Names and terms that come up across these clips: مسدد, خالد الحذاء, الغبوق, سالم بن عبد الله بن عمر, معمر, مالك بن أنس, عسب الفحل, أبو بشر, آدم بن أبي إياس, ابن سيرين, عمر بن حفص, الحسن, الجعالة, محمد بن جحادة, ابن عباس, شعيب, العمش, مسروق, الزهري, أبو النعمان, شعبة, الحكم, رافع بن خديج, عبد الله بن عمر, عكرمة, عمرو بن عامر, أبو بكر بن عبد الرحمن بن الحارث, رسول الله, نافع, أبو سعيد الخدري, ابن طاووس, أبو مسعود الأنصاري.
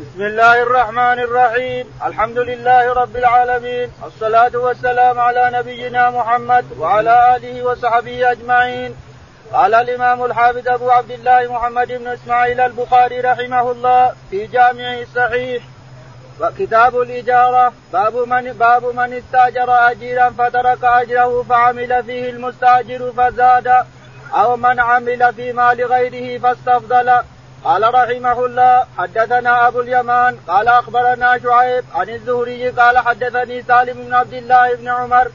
بسم الله الرحمن الرحيم. الحمد لله رب العالمين، الصلاة والسلام على نبينا محمد وعلى آله وصحبه أجمعين. قال الإمام الحافظ أبو عبد الله محمد بن إسماعيل البخاري رحمه الله في جامعه الصحيح وكتاب الإجارة: باب من استأجر أجيرا فترك أجره فعمل فيه المستأجر فزاد، أو من عمل في مال غيره فاستفضل. قال رحمه الله: حدثنا أبو اليمان قال أخبرنا شعيب عن الزهري قال حدثني سالم بن عبد الله بن عمر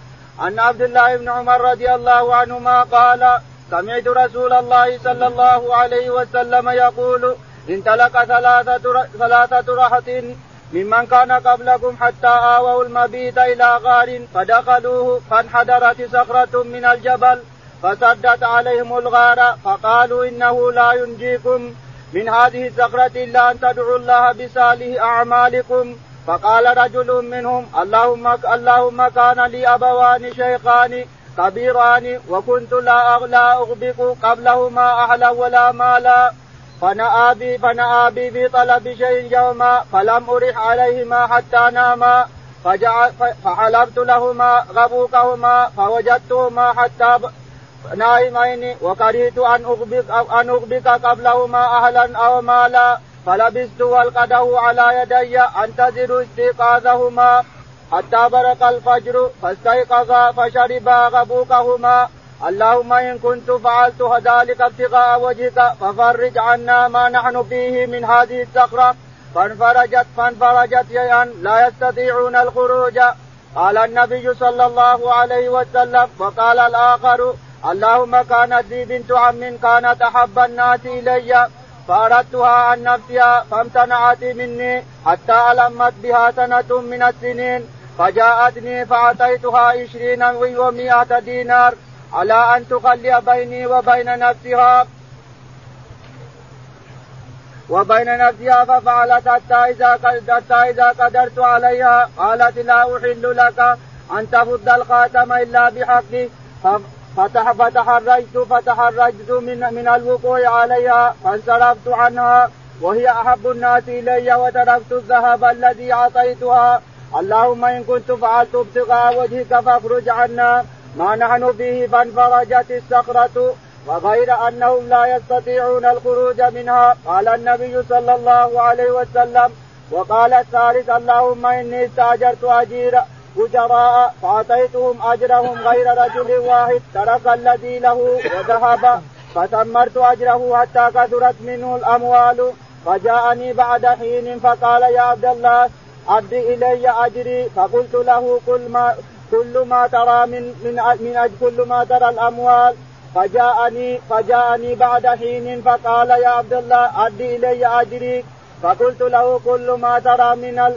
أن عبد الله بن عمر رضي الله عنهما قال: سمعت رسول الله صلى الله عليه وسلم يقول: انطلق ثلاثة رهط ممن كان قبلكم حتى آووا المبيت إلى غار فدخلوه فانحدرت صخرة من الجبل فسدت عليهم الغار، فقالوا: إنه لا ينجيكم من هذه الصخرة إلا أن تدعوا الله بصالح أعمالكم. فقال رجل منهم: اللهم كان لي أبوان شيخان كبيران وكنت لا أغبق قبلهما أهلا ولا مالا، فنأبي في طلب شيء يوما فلم أرح عليهما حتى ناما، فحلبت لهما غبوكهما فوجدتهما حتى نائمين، وكرهت أن أغبق قبلهما أهلا أو مالا، فلبست والقده على يدي أنتظر استيقاظهما حتى برق الفجر فاستيقظا فشربا غبوكهما. اللهم إن كنت فعلت ذلك ابتغاء وجهك ففرج عنا ما نحن فيه من هذه الصخرة. فانفرجت شيئا لا يستطيعون الخروج. قال النبي صلى الله عليه وسلم: وقال الآخر: اللهم كانت لي بنت عم كانت أحب الناس إلي فأردتها عن نفسها فامتنعت مني حتى ألمت بها سنة من السنين، فجاءتني فأعطيتها 20 و100 دينار على أن تخلي بيني وبين نفسها ففعلت حتى إذا قدرت عليها قالت: لا أحل لك أن تفض الخاتم إلا بحقه، فتحرجت من الوقوع عليها فانصرفت عنها وهي أحب الناس إلي، وتركت الذهب الذي أعطيتها. اللهم إن كنت فعلت ابتغاء وجهك فافرج عنا ما نحن فيه. فانفرجت الصخرة وغير أنهم لا يستطيعون الخروج منها. قال النبي صلى الله عليه وسلم: وقال الثالث: اللهم إني استأجرت أجراء فأعطيتهم أجرهم غير رجل واحد ترك الذي له وذهب، فثمرت أجره حتى كثرت منه الأموال، فجاءني بعد حين فقال: يا عبد الله أد إلي أجري. فقلت له: كل ما ترى الأموال. فجاءني بعد حين فقال: يا عبد الله أد إلي أجري. فقلت له: كل ما ترى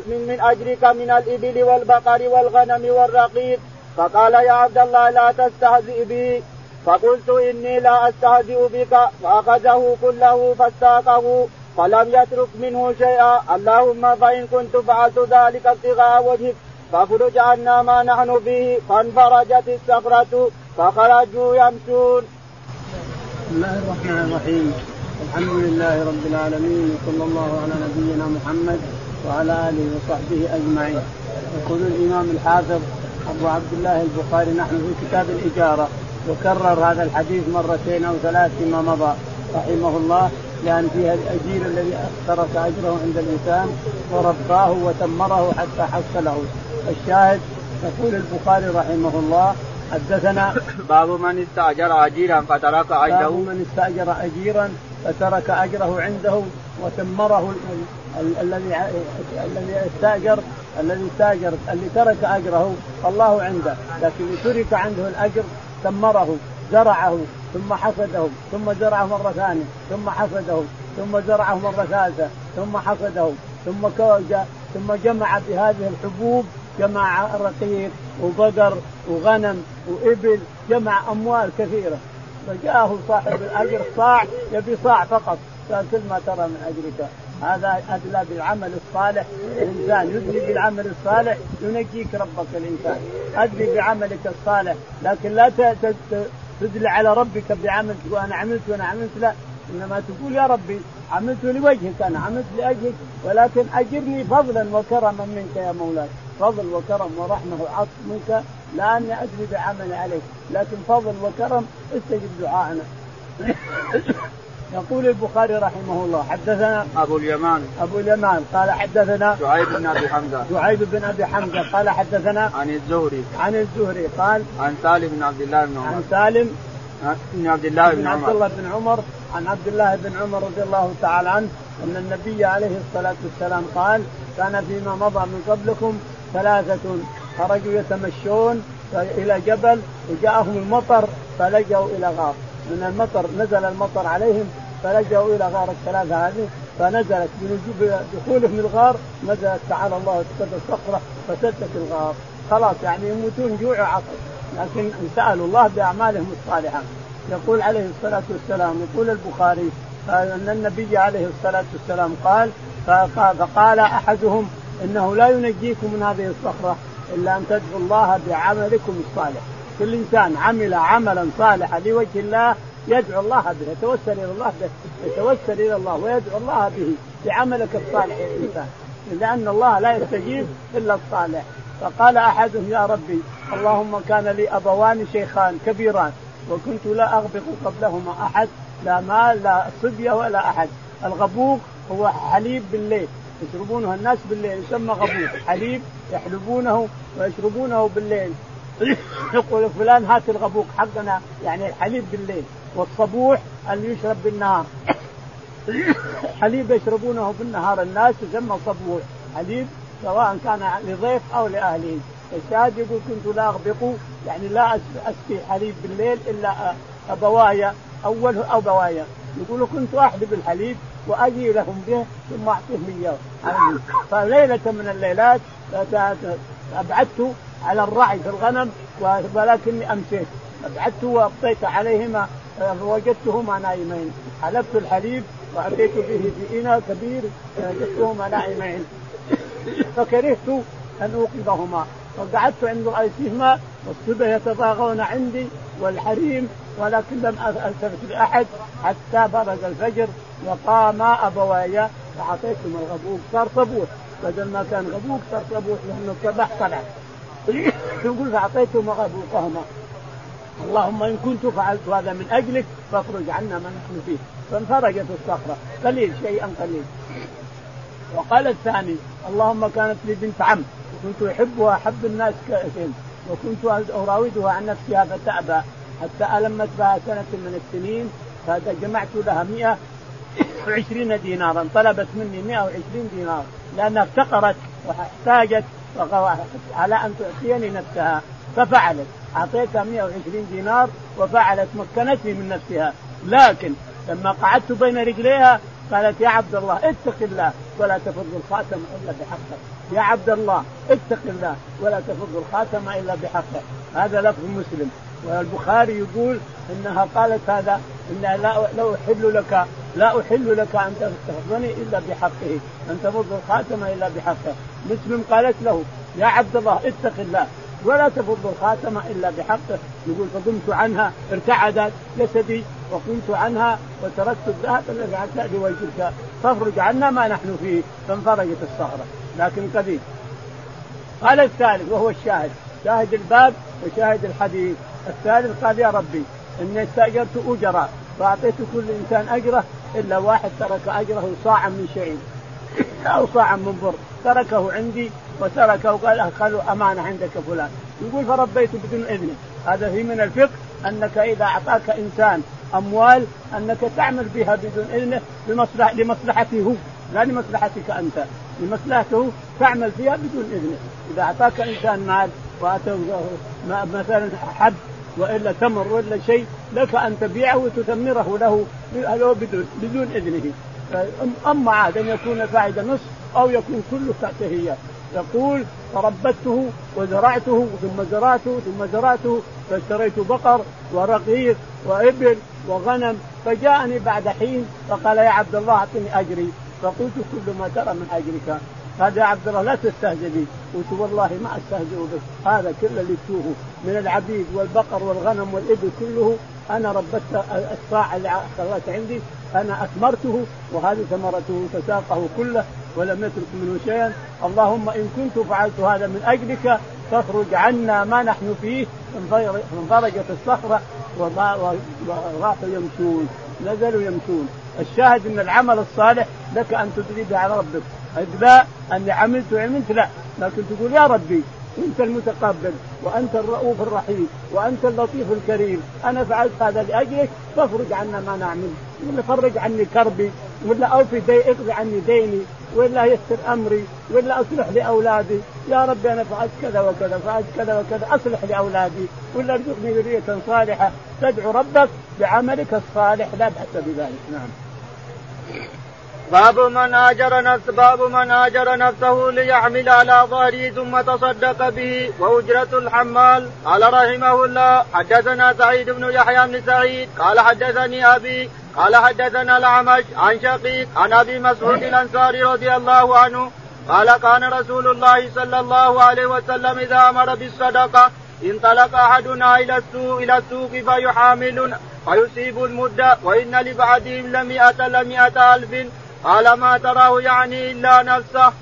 من أجرك من الإبل والبقر والغنم والرقيق. فقال: يا عبد الله لا تستهزئ بي. فقلت: إني لا أستهزئ بك. فأخذه كله فاستاقه فلم يترك منه شيئا. اللهم فإن كنت فعلت ذلك ابتغاء وجهك فافرج عنا ما نحن فيه. فانفرجت الصخرة فخرجوا يمشون. بسم الله الرحمن الرحيم. الحمد لله رب العالمين، وصلى الله على نبينا محمد وعلى آله وصحبه أجمعين. يقول الإمام الحافظ أبو عبد الله البخاري: نحن في كتاب الإجارة، وكرر هذا الحديث مرتين أو ثلاث فيما مضى رحمه الله، لأن فيها الأجير الذي ترك أجره عند الإنسان ورباه وتمره حتى حصله. الشاهد يقول البخاري رحمه الله: حدثنا باب من استأجر أجيرا فترك أجره عنده وثمره. الذي استأجر اللي ترك أجره الله عنده، لكن اللي ترك عنده الأجر ثمره، زرعه ثم حصده ثم زرعه مرة ثانية ثم حصده ثم زرعه مرة ثالثة ثم حصده ثم جمع بهذه الحبوب، جمع رقيق وبقر وغنم وإبل، جمع أموال كثيرة. فجاءه صاحب الأجر صاع، يبي صاع فقط، قال: كل ما ترى من أجرك. هذا أدلى بالعمل الصالح. الإنسان يدلي بالعمل الصالح ينجيك ربك. الإنسان أدلي بعملك الصالح، لكن لا تدل على ربك بعملك وأنا عملت، لا، إنما تقول: يا ربي عملت لوجهك أنا، عملت لأجلك، ولكن أجرني فضلا وكرما منك يا مولاي، فضل وكرم ورحمة وعطف منك، لا أني أجري بعمل عليك لكن فضل وكرم، استجب دعاءنا. يقول البخاري رحمه الله: حدثنا أبو اليمان قال حدثنا شعيب بن أبي حمزة قال حدثنا عن الزهري قال عن سالم بن عبد الله بن عمر عن عبد الله بن عمر رضي الله تعالى عنه أن النبي عليه الصلاة والسلام قال: كان فيما مضى من قبلكم ثلاثة خرجوا يتمشون إلى جبل وجاءهم المطر فلجوا إلى غار، من المطر نزل المطر عليهم فلجوا إلى غار الثلاثة هذه، فنزلت بوجوب دخولهم الغار، نزلت تعالى الله وتقدس صخرة فسدت الغار، خلاص يعني يموتون جوع وعطش، لكن سألوا الله بأعمالهم الصالحة. يقول عليه الصلاة والسلام، يقول البخاري أن النبي عليه الصلاة والسلام قال: فقال أحدهم: إنه لا ينجيكم من هذه الصخرة إلا أن تدعوا الله بعملكم الصالح. كل إنسان عمل عملا صالحا لوجه الله يدعو الله به، يتوسل إلى الله ويدعو الله به بعملك الصالح يا إنسان، لأن الله لا يستجيب إلا الصالح. فقال أحدهم: يا ربي، اللهم كان لي أبوان شيخان كبيران وكنت لا أغبق قبلهما أحد، لا مال لا صبية ولا أحد. الغبوق هو حليب بالليل يشربونه الناس بالليل، يسمى غبوق، حليب يحلبونه ويشربونه بالليل. يقول فلان: هات الغبوق حقنا، يعني الحليب بالليل. والصبوح اللي يشرب بالنهار، حليب يشربونه بالنهار الناس يسمى صبوح، حليب سواء كان لضيف أو لأهله. الشاهد يقول: كنت لا أغبق، يعني لا أسقي حليب بالليل إلا أبوايا، أوله أبوايا، يقولوا كنت أحلب الحليب وأجي لهم به ثم أعطيهم إياه. فليلة من الليلات أبعدت على الرعي في الغنم، ولكني أمسيت، أبعدت وأبطيت عليهما، وجدتهما نائمين، حلبت الحليب وأعطيت به في إناء كبير، وجدتهما نائمين فكرهت أن أوقظهما، وقعدت عند رأسهما، والصبح يتضاغون عندي والحريم، ولكن لم ألتفت لأحد حتى برز الفجر وقام أبوايا فعطيتهم الغبوق، صار صبوح، بدل ما كان غبوق صار صبوح لأنه الصباح طلع. يقول: فعطيتهم غبوقهما، اللهم إن كنت فعلت هذا من أجلك فاخرج عنا ما نحن فيه. فانفرجت الصخرة قليل، شيئا قليل. وقال الثاني: اللهم كانت لي بنت عم كنت أحبها أحب الناس كأثم، وكنت أراودها عن نفسها فتأبى، حتى ألمت بها سنة من السنين، فجمعت لها 120 دينارا، طلبت مني 120 دينار لأنها افتقرت واحتاجت على أن تعطيني نفسها، ففعلت، أعطيتها 120 دينار وفعلت، مكنتني من نفسها. لكن لما قعدت بين رجليها قالت: يا عبد الله اتق الله ولا تفض الخاتم إلا بحقك، يا عبد الله اتق الله ولا تفض الخاتم إلا بحقك. هذا لفظ مسلم. والبخاري يقول إنها قالت هذا: إن لا أحل لك أن تفضني إلا بحقه، أن تفض الخاتم إلا بحقه. مسلم قالت له: يا عبد الله اتق الله ولا تفض الخاتم إلا بحقه. يقول: فقمت عنها، ارتعدت جسدي وقمت عنها وتركت الذهب الذي عتاد وجهك، فافرج عنا ما نحن فيه. فانفرجت الصخرة، لكن قليل. قال الثالث، وهو الشاهد، شاهد الباب وشاهد الحديث، الثالث قال: يا ربي، إني استأجرت أجرا فأعطيت كل إنسان أجره إلا واحد ترك أجره صاعا من شعير أو صاعا من بر، تركه عندي وتركه، وقال: أخلوا أمانة عندك فلان. يقول: فربيت بدون إذنه. هذا في من الفقه أنك إذا أعطاك إنسان أموال أنك تعمل بها بدون إذنه لمصلحته هو، لا لمصلحتك أنت، لمصلحته تعمل فيها بدون إذنه. إذا أعطاك إنسان مال وأعطاه مثلا حب وإلا تمر وإلا شيء، لك أن تبيعه وتثمره له بدون إذنه، أما عاد أن يكون فائدة نصف أو يكون كله تعتهية. يقول: فربته وزرعته ثم زرعته فاشتريت بقر ورقيق وإبل وغنم، فجاءني بعد حين فقال: يا عبد الله أعطني أجري، فقلت: كل ما ترى من أجرك. هذا يا عبد الله لا تستهزئ بي. قلت: والله ما أستهزئ بك، هذا كل اللي تشوفه من العبيد والبقر والغنم والإبل كله أنا ربت الصاع اللي خلت عندي أنا أثمرته وهذه ثمرته فساقه كله ولم يترك منه شيئا. اللهم إن كنت فعلت هذا من أجلك تخرج عنا ما نحن فيه. انفرجت الصخرة وراحوا يمشون، نزلوا يمشون. الشاهد أن العمل الصالح لك أن تدريبه على ربك، لا أني عملت لا، لكن تقول يا ربي أنت المتقبل وأنت الرؤوف الرحيم وأنت اللطيف الكريم، أنا فعلت هذا لأجلك فافرج عنا ما نعمل، ولا فرج عني كربي، ولا أوفي اقضي عني ديني، ولا يسر أمري، ولا أصلح لأولادي. يا ربي أنا فعلت كذا وكذا، فعلت كذا وكذا، أصلح لأولادي، ولا ارزقني ذرية صالحة. تدعو ربك بعملك الصالح لا بأس بذلك. نعم. باب من آجر نفسه ليعمل على ظهره ثم تصدق به، وأجرة الحمال. قال رحمه الله: حدثنا سعيد بن يحيى بن سعيد قال حدثني أبي قال حدثنا العمش عن شقيق عن أبي مسعود الأنصاري رضي الله عنه قال: كان رسول الله صلى الله عليه وسلم إذا أمر بالصدقة انطلق أحدنا إلى السوق فيحامل فيصيب المدة، وإن لبعضهم لمئة ألف. قال: ما تراه يعني إلا نفسه.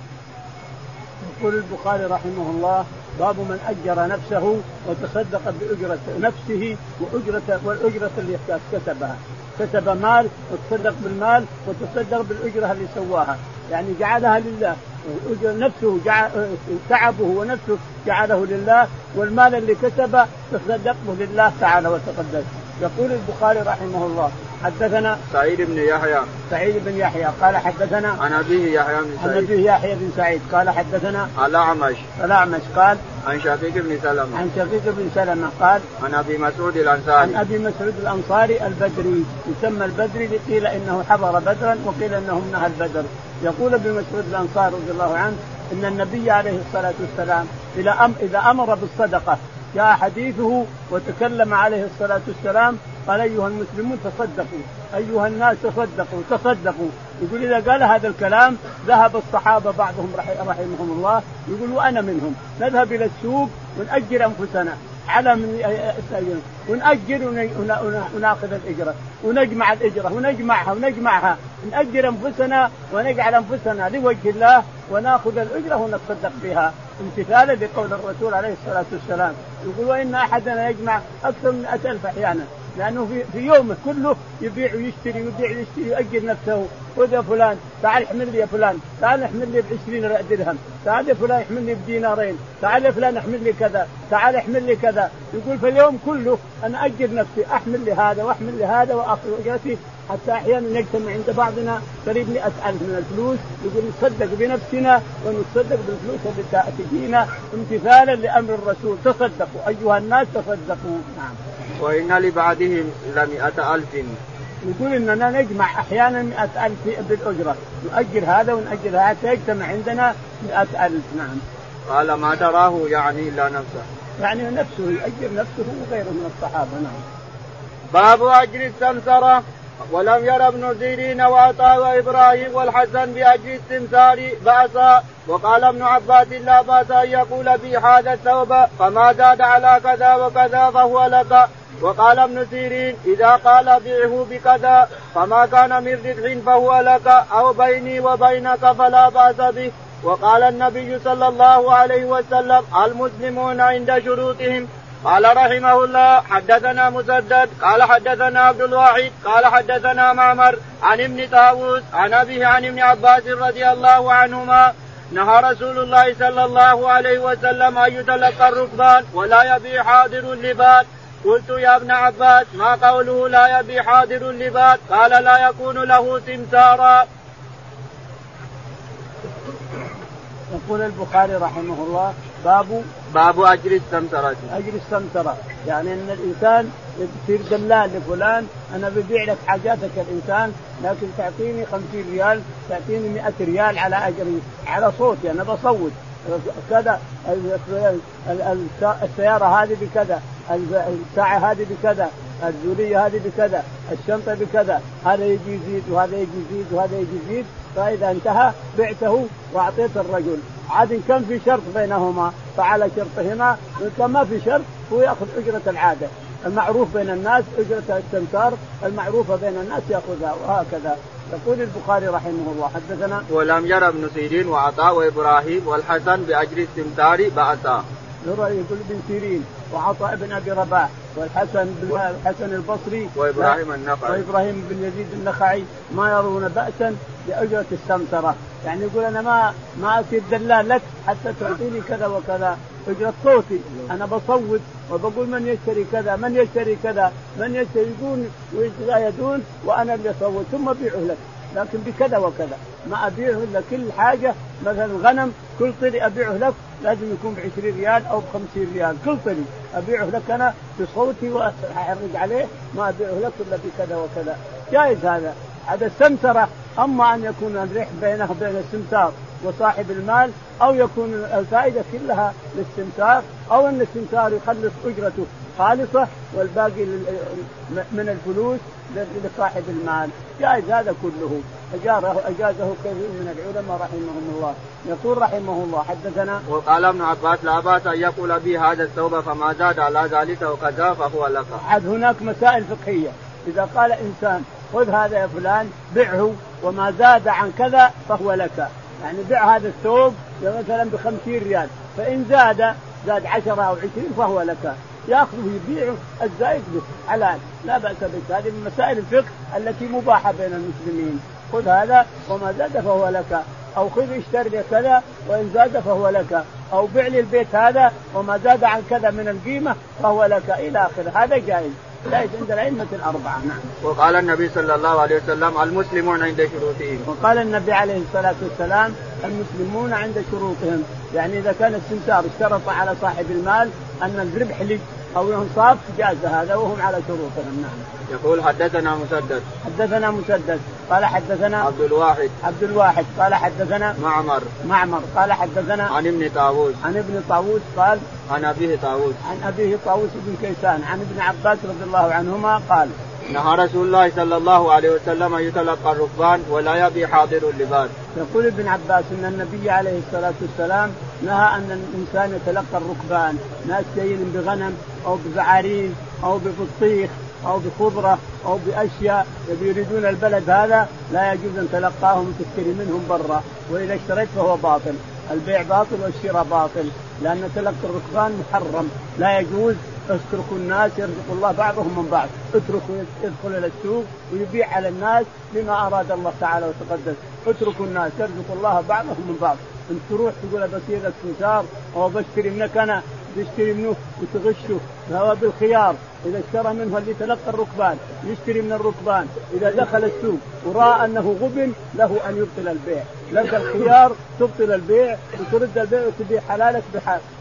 يقول البخاري رحمه الله: باب من أجر نفسه وتصدق بأجرة نفسه والأجرة اللي كسبها، كسب مال وتصدق بالمال وتصدق بالأجرة اللي سواها، يعني جعلها لله، نفسه تعبه ونفسه جعله لله، والمال اللي كسبه تصدقه لله تعالى وتقدس. يقول البخاري رحمه الله: حدثنا سعيد بن يحيى قال حدثنا عن أبيه يحيى بن سعيد قال حدثنا الأعمش قال عن شقيق بن سلمة قال عن أبي مسعود الأنصاري البدري، يسمى البدري، قيل إنه حضر بدرا وقيل إنه منها البدر. يقول أبي مسعود الأنصاري رضي الله عنه إن النبي عليه الصلاة والسلام إذا أمر بالصدقة جاء حديثه وتكلم عليه الصلاة والسلام: قال: أيها المسلمون تصدقوا، أيها الناس تصدقوا. يقول إذا قال هذا الكلام ذهب الصحابة بعضهم رحمهم الله، يقول وأنا منهم، نذهب إلى السوق ونأجر أنفسنا على من السيئين، ونأجر ونأخذ الإجرة، ونجمع الإجرة ونجمعها، نأجر أنفسنا ونجعل أنفسنا لوجه الله، ونأخذ الإجرة ونتصدق بها، امتثالا لقول الرسول عليه الصلاة والسلام. يقول: وإن أحدنا يجمع أكثر من 100,000 أحيانا، لأنه في يومه كله يبيع ويشتري يؤجر نفسه. وذا فلان تعال احمل لي، يا فلان تعال احمل لي 20 درهم، تعال يا فلان احمل لي ب2 دينارين، تعال يا فلان احمل لي كذا، تعال احمل لي كذا. يقول في اليوم كله أنا أجر نفسي، أحمل لي هذا وأحمل لي هذا وأخذ أجرتي، حتى أحيانا نجتمع عند بعضنا قريب 100,000 من الفلوس. يقول نصدق بنفسنا ونصدق بالفلوس اللي تأتينا، امتثالا لأمر الرسول: تصدقوا أيها الناس تصدقوا. نعم. وإن لبعضهم ل100,000. يقول إننا نجمع أحيانا 100,000 بالأجرة، نؤجر هذا ونؤجر هذا، يجتمع عندنا 100,000. نعم. قال: ما تراه يعني إلا نفسه، يعني نفسه يؤجر نفسه وغيره من الصحابة. نعم. باب أجر السمسرة. ولم يرى ابن سيرين وعطاء وإبراهيم والحسن بأجر السمسار بأسا، وقال ابن عباس: لا بأس أن يقول بي هذا الثوب فما زاد على كذا وكذا فهو لك. وقال ابن سيرين: إذا قال بيعه بكذا فما كان من ربح فهو لك، أو بيني وبينك فلا بأس به. وقال النبي صلى الله عليه وسلم: المسلمون عند شروطهم. قال رحمه الله: حدثنا مسدد قال حدثنا عبد الواحد قال حدثنا معمر عن ابن طاووس عن أبيه عن ابن عباس رضي الله عنهما: نهى رسول الله صلى الله عليه وسلم أن يتلقى الركبان ولا يبيع حاضر اللباد. قلت: يا ابن عباس، ما قوله لا يبيع حاضر اللباد؟ قال: لا يكون له سمسارا. يقول البخاري رحمه الله: باب أجر السمسرة. أجر السمسرة يعني أن الإنسان يصير دلال لفلان: أنا ببيع لك حاجاتك الإنسان، لكن تعطيني 50 ريال، تعطيني 100 ريال على أجري، على صوتي أنا بصوت كذا، السيارة هذه بكذا، الساعة هذه بكذا، الزولية هذه بكذا، الشنطة بكذا، هذا يجي يزيد وهذا يجي يزيد وهذا يجي يزيد. فإذا انتهى بعته وأعطيت الرجل. عاد كان في شرط بينهما، فعلى شرطهما، وإذا ما في شرط هو يأخذ أجرة العادة. المعروف بين الناس أجرة التمتار المعروفة بين الناس يأخذها، وهكذا يقول البخاري رحمه الله. حدثنا ولم يرى ابن سيرين وعطاء وإبراهيم والحسن بأجر التمتار بأسا. يقول ابن سيرين وعطاء ابن أبي رباح والحسن البصري وإبراهيم النخعي وإبراهيم بن يزيد النخعي ما يرون بأسا لأجرة السمسرة، يعني يقول أنا ما أصير دلال لك حتى تعطيني كذا وكذا، أجرة صوتي أنا بصوت وبقول من يشتري كذا من يشتري كذا من يشتري يدون ولا يدون وأنا اللي أصوت ثم أبيعه لك، لكن بكذا وكذا ما أبيعه إلا كل حاجة، مثلا غنم كل طري أبيعه لك لازم يكون ب20 ريال أو ب50 ريال، كل طري أبيعه لك أنا بصوتي وأحرج عليه، ما أبيعه لك إلا بكذا وكذا. جائز هذا السمسرة، أما أن يكون الربح بينه وبين السمسار وصاحب المال، أو يكون الفائدة كلها للسمسار، أو أن السمسار يخلص أجرته خالصة والباقي من الفلوس لصاحب المال، جائز هذا كله، أجازه كثير من العلماء رحمهم الله. يقول رحمه الله حدثنا وقال ابن عباس لا بأس أن يقول به هذا الثوب فما زاد على ذلك وكذا فهو لك. عاد هناك مسائل فقهية، إذا قال إنسان خذ هذا يا فلان بيعه وما زاد عن كذا فهو لك، يعني بيع هذا الثوب مثلا ب50 ريال، فإن زاد 10 أو 20 فهو لك، يأخذه يبيعه الزائد به حلال، لا بأس به. هذه من مسائل الفقه التي مباحة بين المسلمين، خذ هذا وما زاد فهو لك، أو خذ اشتر لي كذا وإن زاد فهو لك، أو بيع لي البيت هذا وما زاد عن كذا من القيمة فهو لك، إلى آخره، هذا جائز عند الأئمة الأربعة. نعم. وقال النبي صلى الله عليه وسلم المسلمون عند شروطهم. وقال النبي عليه الصلاة والسلام المسلمون عند شروطهم، يعني إذا كان السمسار اشترط على صاحب المال أن الربح لي أو الانصاف جاز هذا وهم على شروطهم. نعم. يقول حدثنا مسدد قال حدثنا عبد الواحد قال حدثنا معمر قال حدثنا عن ابن طاووس قال عن أبيه طاووس بن كيسان عن ابن عباس رضي الله عنهما قال نهى رسول الله صلى الله عليه وسلم أن يتلقى الركبان ولا يبيع حاضر اللباس. يقول ابن عباس أن النبي عليه الصلاة والسلام نهى أن الإنسان يتلقى الركبان، ناس جايين بغنم أو بزعارين أو ببطيخ أو بخضرة أو بأشياء يريدون البلد هذا لا يجوز أن تلقاهم وتشتري منهم برا، وإذا اشتريت فهو باطل، البيع باطل والشراء باطل، لأن تلقى الركبان محرم لا يجوز. اتركوا الناس يرزق الله بعضهم من بعض، اتركوا يدخل إلى السوق ويبيع على الناس لما أراد الله تعالى وتقدس، اتركوا الناس يرزق الله بعضهم من بعض، أن تروح تقول بسيرة سمسار أو بشتري منك أنا تشتري منه وتغشه هو بالخيار، إذا اشترى منه اللي تلقى الركبان يشتري من الركبان، إذا دخل السوق ورأى أنه غبن له أن يبطل البيع، لك الخيار تبطل البيع وترد البيع وتبيع حلالك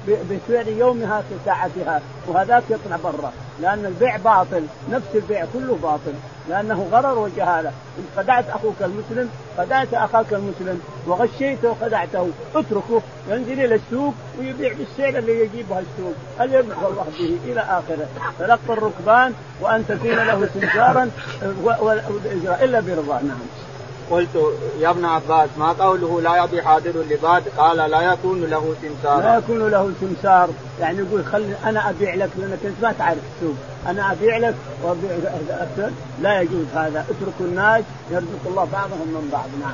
بسعر يومها في ساعتها، وهذاك يطلع برا، لأن البيع باطل، نفس البيع كله باطل، لأنه غرر وجهالة، إن خدعت أخوك المسلم خدعت أخاك المسلم وغشيته وخدعته، اتركه ينزل إلى السوق ويبيع بالسعر اللي يجيبها السوق اللي يربح الله به إلى آخره. تلقى الركبان وأن تكون له سمسارا إلا برضاه. نعم. قلت يا ابن عباس ما قوله لا يبيع حاضر اللباس؟ قال لا يكون له سمسار. لا يكون له سمسار يعني يقول خلني أنا أبيع لك لأنك أنت ما تعرف السوق، أنا أبيع لك وأبيع أكثر، لا يجوز هذا، اتركوا الناس يرزق الله بعضهم من بعض. نعم.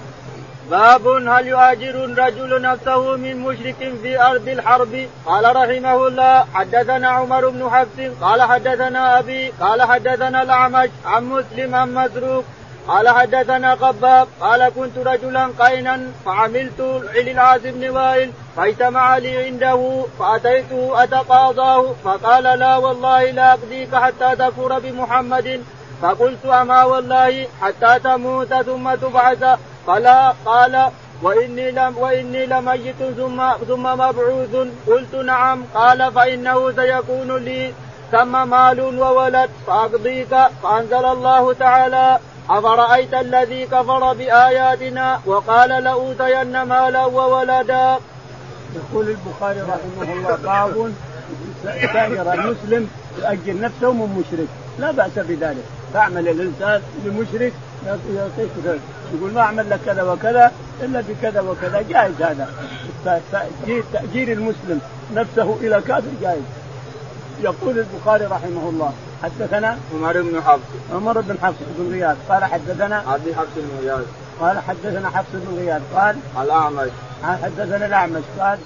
باب هل يؤاجر الرجل نفسه من مشرك في أرض الحرب؟ قال رحمه الله حدثنا عمر بن حفص قال حدثنا أبي قال حدثنا العمش عن مسلم عن مسروق قال حدثنا خباب قال كنت رجلا قينا فعملت للعاص بن وائل فاجتمع لي عنده فأتيته أتقاضاه فقال لا والله لا أقضيك حتى تكفر بمحمد، فقلت أما والله حتى تموت ثم تبعث؟ فلا. قال وإني لم ميت ثم مبعوث؟ قلت نعم. قال فإنه سيكون لي ثم مال وولد فأقضيك. فأنزل الله تعالى أفرأيت الذي كفر بآياتنا وقال لأوتين مالا وولدا. يقول البخاري رحمه الله باب سائر المسلم يؤجل نفسه من مشرك، لا بأس بذلك، تعمل الإنسان لمشرك يقول ما أعمل لك كذا وكذا إلا بكذا وكذا، جائز هذا، تأجير المسلم نفسه إلى كافر جائز. يقول البخاري رحمه الله حدثنا عمر بن حفص بن غياث قال حدثنا عبد حفص بن غياث قال حدثنا حفص بن غياث قال حدثنا العمش قال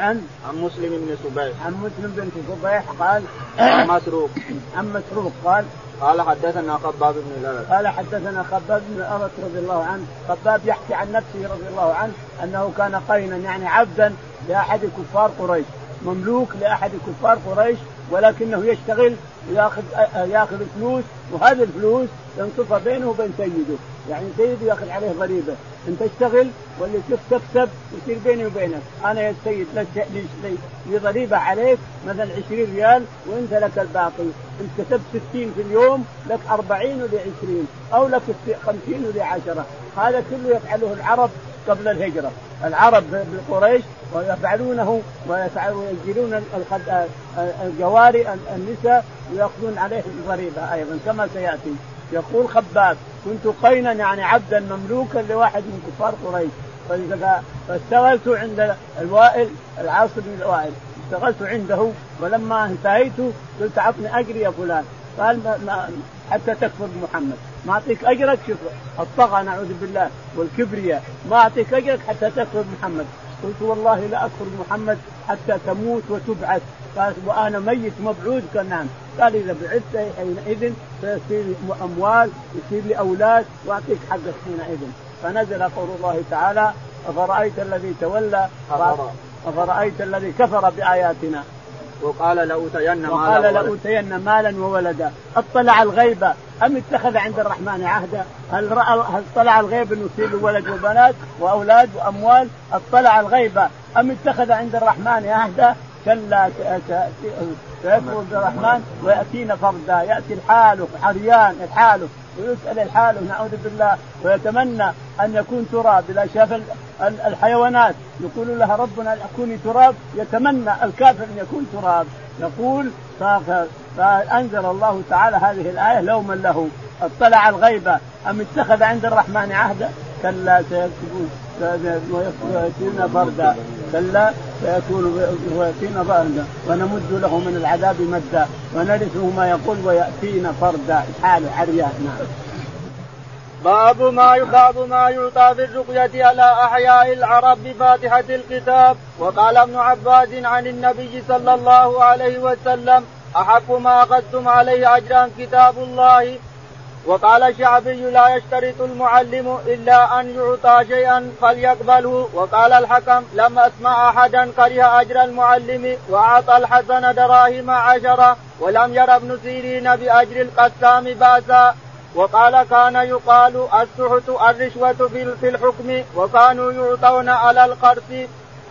عن مسلم بن صبيح قال عن مسروق قال حدثنا خباب بن الارت رضي الله عنه. خباب يحكي عن نفسه رضي الله عنه أنه كان قرينا يعني عبدا لأحد كفار قريش، مملوك لأحد كفار قريش، ولكنه يشتغل ياخذ فلوس، وهذه الفلوس ينصفها بينه وبين سيده، يعني سيده ياخذ عليه ضريبه، انت تشتغل واللي تكسب يصير بيني وبينك، انا يا سيد لي ضريبه عليك مثلا 20 ريال وانت لك الباقي، انت كسبت 60 في اليوم لك 40 ولي 20 او لك 50 ولي 10. هذا كله يفعله العرب قبل الهجره، العرب بالقريش ويفعلونه ويجلون الجواري النساء ويأخذون عليه الضريبة أيضا كما سيأتي. يقول خباب كنت قينا يعني عبدا مملوكا لواحد من كفار قريش، فاشتغلت عند الوائل العاص بن الوائل، اشتغلت عنده، ولما انتهيت قلت عطني أجري يا فلان، قال حتى تكفر محمد ما أعطيك أجرك، شوف الطغى نعوذ بالله والكبرياء، ما أعطيك أجرك حتى تكفر محمد. قلت والله لا أكفر محمد حتى تموت وتبعث. قال وأنا ميت مبعوث؟ قال نعم. قال إذا بعثت حينئذ سيصير أموال يصير لأولاد وأعطيك حقك حينئذ. فنزل قول الله تعالى أفرأيت الذي تولى أفرأيت الذي كفر بآياتنا وقال لأوتين مالا وولدا. اطلع الغيبة أم اتخذ عند الرحمن عهدا؟ هل اطلع الغيب أن يصير ولد وبنات وأولاد وأموال؟ اطلع الغيبة أم اتخذ عند الرحمن عهدا؟ كلا سيكفر بالرحمن ويأتينا فردا. يأتي الحالف عريان الحالف ويسأل الحالف نعوذ بالله، ويتمنى أن يكون تراب. إذا شاف الحيوانات يقول لها ربنا كوني تراب، يتمنى الكافر أن يكون تراب. يقول فأنزل الله تعالى هذه الآية لوما له، اطلع الغيبة أم اتخذ عند الرحمن عهدا كلا سيكفرون ويأتينا فردا كلا ويأتينا فردا ونمد له من العذاب مدا ونرثه ما يقول ويأتينا فردا. حال عريانا. باب ما يخاف ما يعطى في الرقية على أحياء العرب بفاتحة الكتاب. وقال ابن عباس عن النبي صلى الله عليه وسلم أحق ما أخذتم عليه أجرا كتاب الله. وقال الشعبي لا يشترط المعلم إلا أن يعطى شيئا فليقبله. وقال الحكم لم أسمع أحدا كره أجر المعلم وأعطى الحسن دراهم 10 ولم ير ابن سيرين بأجر القسام بأسا. وقال كان يقال السحت الرشوة في الحكم وكانوا يعطون على القرص.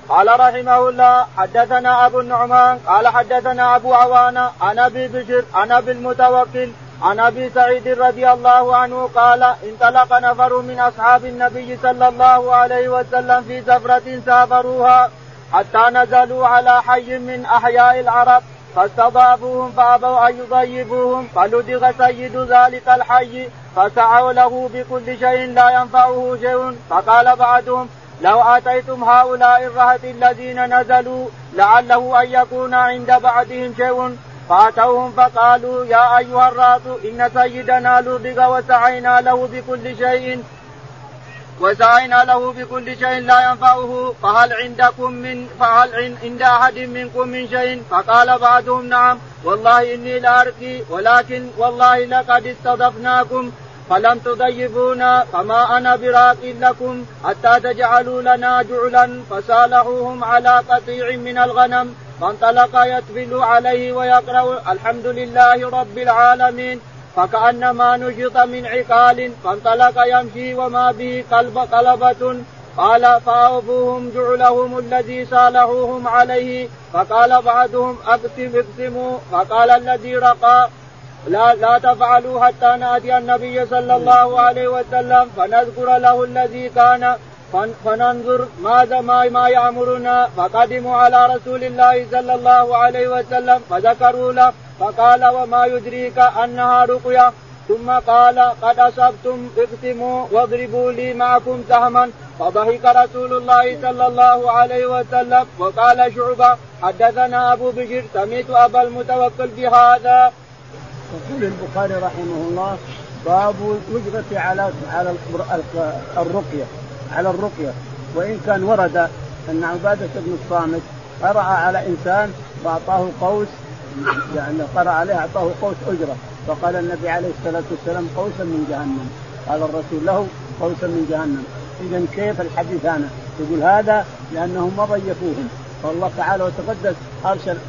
قال رحمه الله حدثنا أبو النعمان قال حدثنا أبو عوانة عن أبي بشر عن أبي المتوكل عن أبي سعيد رضي الله عنه قال انطلق نفر من أصحاب النبي صلى الله عليه وسلم في سفرة سافروها حتى نزلوا على حي من أحياء العرب فاستضافوهم فأبوا أن يضيفوهم، فلدغ سيد ذلك الحي فسعوا له بكل شيء لا ينفعه شيء. فقال بعضهم لو أتيتم هؤلاء الرهط الذين نزلوا لعله أن يكون عند بعضهم شيء. فأتوهم فقالوا يا أيها الرهط إن سيدنا لدغ وسعينا له بكل شيء لا ينفعه، فهل عند أحد منكم من شيء؟ فقال بعضهم نعم والله إني لأرقي، ولكن والله لقد استضفناكم فلم تضيفونا، فما أنا براق لكم حتى تجعلوا لنا جعلا. فسالحوهم على قطيع من الغنم فانطلق يتفل عليه ويقرأ الحمد لله رب العالمين، فكأنما نجط من عقال، فانطلق يمشي وما به قلبة. قال فأوفوهم جعلهم الذي صالحوهم عليه. فقال بعضهم اقسموا، فقال الذي رقى لا تفعلوا حتى نأتي النبي صلى الله عليه وسلم فنذكر له الذي كان فننظر ماذا ما يأمرنا. فقدموا على رسول الله صلى الله عليه وسلم فذكروا له، فقال وما يدريك أنها رقية؟ ثم قال قد أصبتم اغتموا واضربوا لي معكم سهما. فضحك رسول الله صلى الله عليه وسلم وقال شعبة حدثنا أبو بشر سمعت أبا المتوكل بهذا. يقول البخاري رحمه الله باب الأجرة على الرقية وإن كان ورد أن عبادة بن الصامت قرأ على إنسان فأعطاه قوس، يعني قرأ عليه أعطاه قوس أجرة، فقال النبي عليه الصلاة والسلام قوسا من جهنم، قال الرسول له قوسا من جهنم. إذن كيف الحديث هنا؟ يقول هذا لأنهم ما ضيفوهم، فالله تعالى وتقدس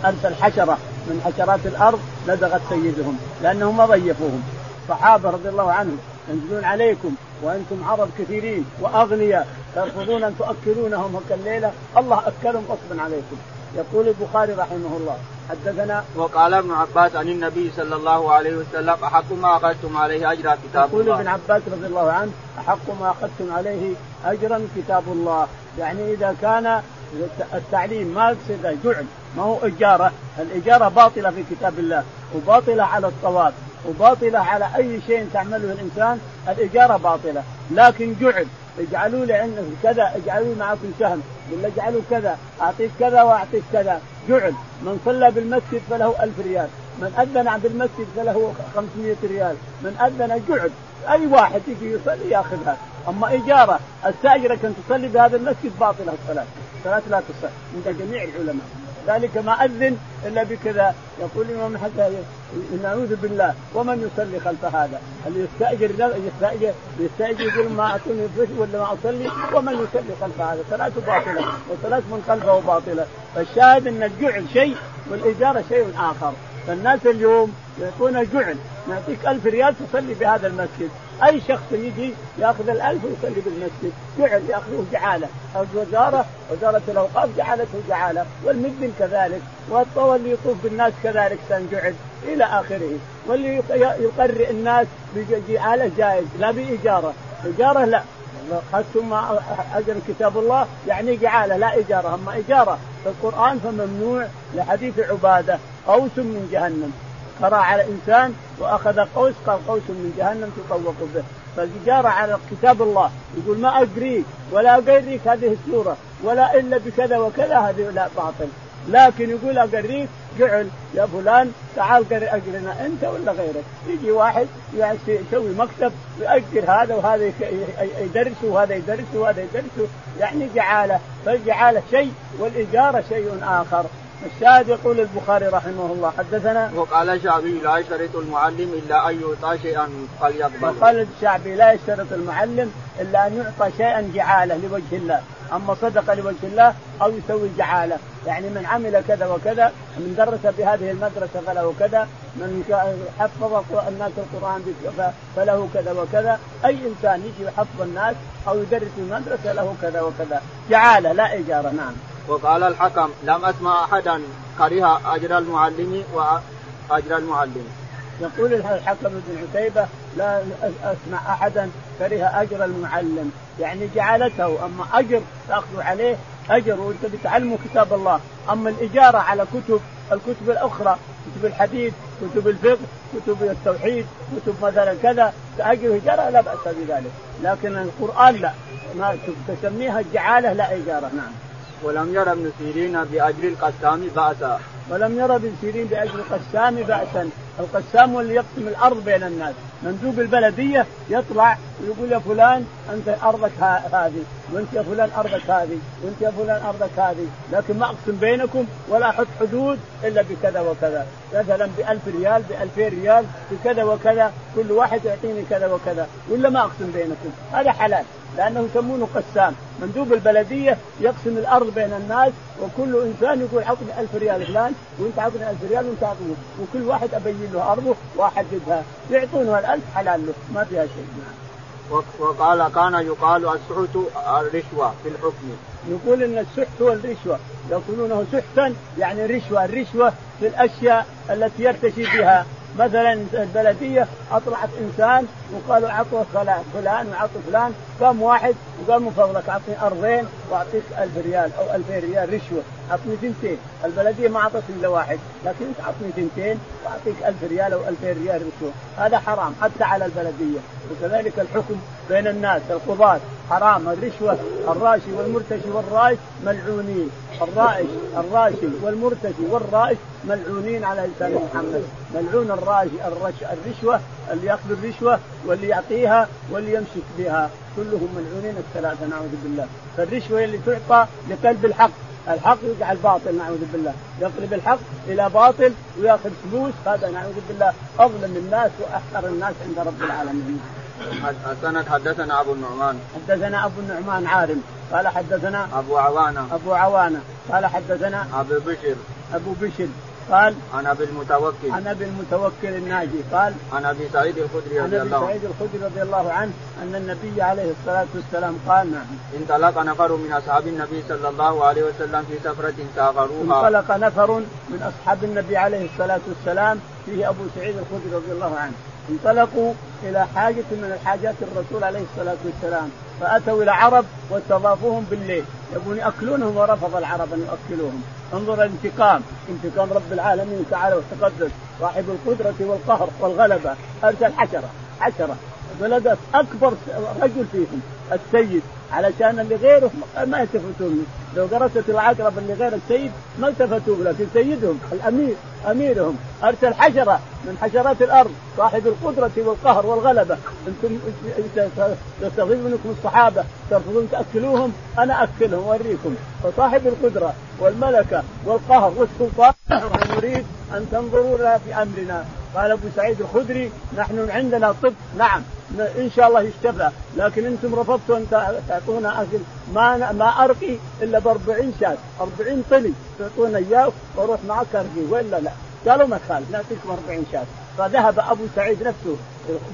أرسل حشرة من حشرات الأرض لدغت سيدهم لأنهم ما ضيفوهم. الصحابة رضي الله عنهم ينزلون عليكم وأنتم عرب كثيرين وأغنياء ترفضون أن تؤكلونهم هكالليلة، الله أكلهم غصبا عليكم. يقول البخاري رحمه الله حدثنا وقال ابن عباس عن النبي صلى الله عليه وسلم أحق ما أخذتم عليه أجرا كتاب الله. يقول ابن عباس رضي الله عنه أحق ما أخذتم عليه أجرا كتاب الله، يعني إذا كان التعليم ما سيدا جعل، ما هو إجارة، الإجارة باطلة في كتاب الله وباطلة على الصواب وباطلة على أي شيء تعمله الإنسان، الإجارة باطلة. لكن جعل، اجعلوا لي عندك كذا، اجعلوا معكم سهم، ولا اجعلوا كذا، أعطيك كذا وأعطيك كذا، جعل. من صلى بالمسجد فله 1000 ريال، من أذن بالمسجد فله 500 ريال، من أذن جعل، أي واحد يجي يصلي يأخذها. أما إجارة أستأجرك أن تصلي بهذا المسجد باطلة الصلاة لا تصح عند جميع العلماء، ذلك ما أذن إلا بكذا. يقول الإمام حتى نعوذ بالله ومن يصلي خلف هذا اللي يستأجر يقول ما أعطوني فش ولا ما أصلي، ومن يصلي خلف هذا صلاة باطلة وصلاة من خلفه باطلة. فالشاهد أن الجعل شيء والإجارة شيء آخر. فالناس اليوم يعطون الجعل، نعطيك 1000 ريال تصلي بهذا المسجد، أي شخص يجي يأخذ 1000 ويصلي بالمسجد، جعل يأخذه جعالة، أو وزارة الأوقاف جعلته جعالة، والمدن كذلك، واللي يطوف بالناس كذلك سنجعل إلى آخره، واللي يقرئ الناس بجعالة جائز لا بإجارة، إجارة لا. أخذتم أجر كتاب الله يعني جعالة لا إجارة. أما إجارة في القرآن فممنوع لحديث عبادة قوس من جهنم، قرأ على إنسان وأخذ قوس قال قوس من جهنم تطوق به. فالإجارة على كتاب الله يقول ما أجريك ولا أجريك هذه السورة ولا إلا بكذا وكذا، هذه لا باطل. لكن يقول أجريك جعل يا فلان تعال قرأ أجرنا أنت ولا غيرك، يجي واحد يسوي مكتب يأجر هذا وهذا يدرس وهذا يدرس وهذا يدرس، يعني جعالة. فالجعالة شيء والإجارة شيء آخر. الشاهد يقول البخاري رحمه الله حدثنا وقال الشعبي لا يشترط المعلم إلا أن يعطى شيئا فليقبله. وقال الشعبي لا يشترط المعلم إلا أن يعطى شيئا جعالة لوجه الله، أما صدقة لوجه الله أو يسوي جعالة، يعني من عمل كذا وكذا، من درس بهذه المدرسة فله كذا، من حفظ الناس القرآن فله كذا وكذا، أي إنسان يجي يحفظ الناس أو يدرس المدرسة له كذا وكذا، جعالة لا إجارة. نعم. وقال الحكم لم أسمع أحدا كره أجر المعلم وأجر المعلم. يقول الحكم بن عتيبة لا أسمع أحدا كره أجر المعلم، يعني جعلته. أما أجر تأخذ عليه أجر وأنت بتعلم كتاب الله، أما الإجارة على الكتب الأخرى، كتب الحديث، كتب الفقه، كتب التوحيد، كتب مثلا كذا، تأجر إجارة لا بأس بذلك، لكن القرآن لا، ما تسميها الجعالة لا إجارة. نعم. ولم يرى ابن سيرين بأجر القسام بأسا. القسام اللي يقسم الأرض بين الناس، مندوب البلدية يطلع ويقول يا فلان أنت أرضك هذه، وأنت يا فلان أرضك هذه، وأنت يا فلان أرضك هذه، لكن ما أقسم بينكم ولا أحط حدود إلا بكذا وكذا، مثلا ب1000 ريال ب2000 ريال بكذا وكذا، كل واحد يعطيني كذا وكذا، ولا ما أقسم بينكم. هذا حلال لأنه يسمونه قسام، مندوب البلدية يقسم الأرض بين الناس، وكل إنسان يقول عطني 1000 ريال فلان، وأنت عطني 1000 ريال وأنت عطني، وكل واحد أبين له أرضه وأحددها، يعطونه 1000 حلال له ما فيها شيء. وقال كان يقال السحت الرشوة في الحكم. يقول إن السحت والرشوة يقولونه سحتا يعني رشوة، الرشوة في الأشياء التي يرتشي بها مثلا البلدية أطلعت إنسان وقالوا عطوا فلان وعطوا فلان، قام واحد وقال من فضلك أعطني 2 وأعطيك 1000 ريال أو 2000 ريال رشوة، أعطني 200. البلدية ما عطت إلا 1، لكن أعطني 200 وأعطيك 1000 ريال أو 2000 ريال رشوة. هذا حرام حتى على البلدية. وكذلك الحكم بين الناس، القضاة حرام، الرشوة، الراشي والمرتشي والرائش ملعونين، الراشي والمرتشي والرائش ملعونين على لسان محمد. ملعون الرشوة، اللي يأخذ الرشوة واللي يعطيها واللي يمشي بها، كلهم ملعونين الثلاثة نعوذ بالله. فالرشوة اللي تعطى لقلب الحق، الحق يجعل باطل نعوذ بالله، يقلب الحق إلى باطل ويأخذ فلوس، هذا نعوذ بالله أظلم الناس وأحقر الناس عند رب العالمين. حدثنا أبو النعمان عارم قال حدثنا أبو عوانة قال حدثنا أبو بشر قال عن أبي المتوكل الناجي قال عن أبي سعيد الخدري رضي الله عنه أن النبي عليه الصلاة والسلام قال انطلق نفر من أصحاب النبي صلى الله عليه وسلم في سفرة سافروها. انطلق نفر من أصحاب النبي عليه الصلاة والسلام فيه أبو سعيد الخدري رضي الله عنه، انطلقوا إلى حاجة من الحاجات الرسول عليه الصلاة والسلام، فأتوا إلى عرب واستضافوهم بالليل، يبون يأكلونهم ورفض العرب أن يأكلوهم. انظر انتقام رب العالمين تعالى وتقدس صاحب القدرة والقهر والغلبة. أرسل 10 بلدت أكبر رجل فيهم السيد، علشان اللي غيره ما يلتفتون، لو قرست العقرب اللي غير السيد ما التفتوا، لكن سيدهم أميرهم أرسل 10 من حشرات الأرض صاحب القدرة والقهر والغلبة. أنتم تستغيث منكم الصحابة ترفضون تأكلوهم، أنا أكلهم وأريكم. فصاحب القدرة والملكة والقهر والسلطان نريد أن تنظروا لنا في أمرنا. قال أبو سعيد الخدري نحن عندنا طب، نعم إن شاء الله يشتفى، لكن أنتم رفضتوا أن تعطونا أكل ما أرقي إلا ب40 شاة 40 طلي تعطونا إياه وروح معك أرقي ولا لا؟ قالوا ما خالف نعطيكم 40 شاة. فذهب أبو سعيد نفسه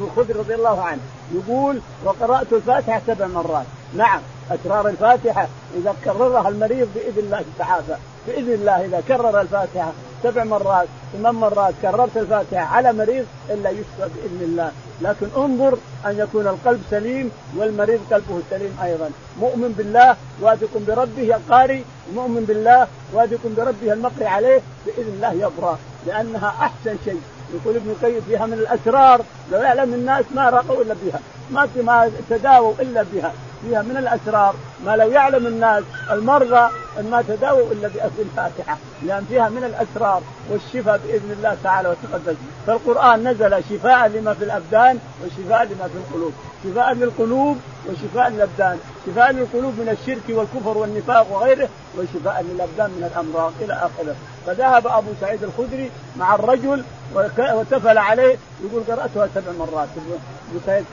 الخدري رضي الله عنه يقول وقرأت الفاتحة 7 مرات. نعم أكرار الفاتحة إذا كررها المريض بإذن الله تعافى، بإذن الله. إذا كرر الفاتحة 7 مرات 8 مرات كررت الفاتحة على مريض إلا يشفى بإذن الله، لكن انظر أن يكون القلب سليم والمريض قلبه سليم أيضا. مؤمن بالله واثق بربه القاري، مؤمن بالله واثق بربه المقري عليه، بإذن الله يبرأ، لأنها أحسن شيء. يقول ابن القيم فيها من الأسرار لو يعلم الناس ما رقوا إلا بها، ما تداووا إلا بها. فيها من الأسرار ما لو يعلم الناس المرضى أن ما تداووا إلا بأكل الفاتحة، لأن فيها من الأسرار والشفاء بإذن الله تعالى وتقدس. فالقرآن نزل شفاء لما في الأبدان وشفاء لما في القلوب، شفاء للقلوب وشفاء للأبدان، شفاء للقلوب من الشرك والكفر والنفاق وغيره، وشفاء للأبدان من الأمراض إلى آخره. فذهب أبو سعيد الخدري مع الرجل وتفل عليه يقول قرأتها 7 مرات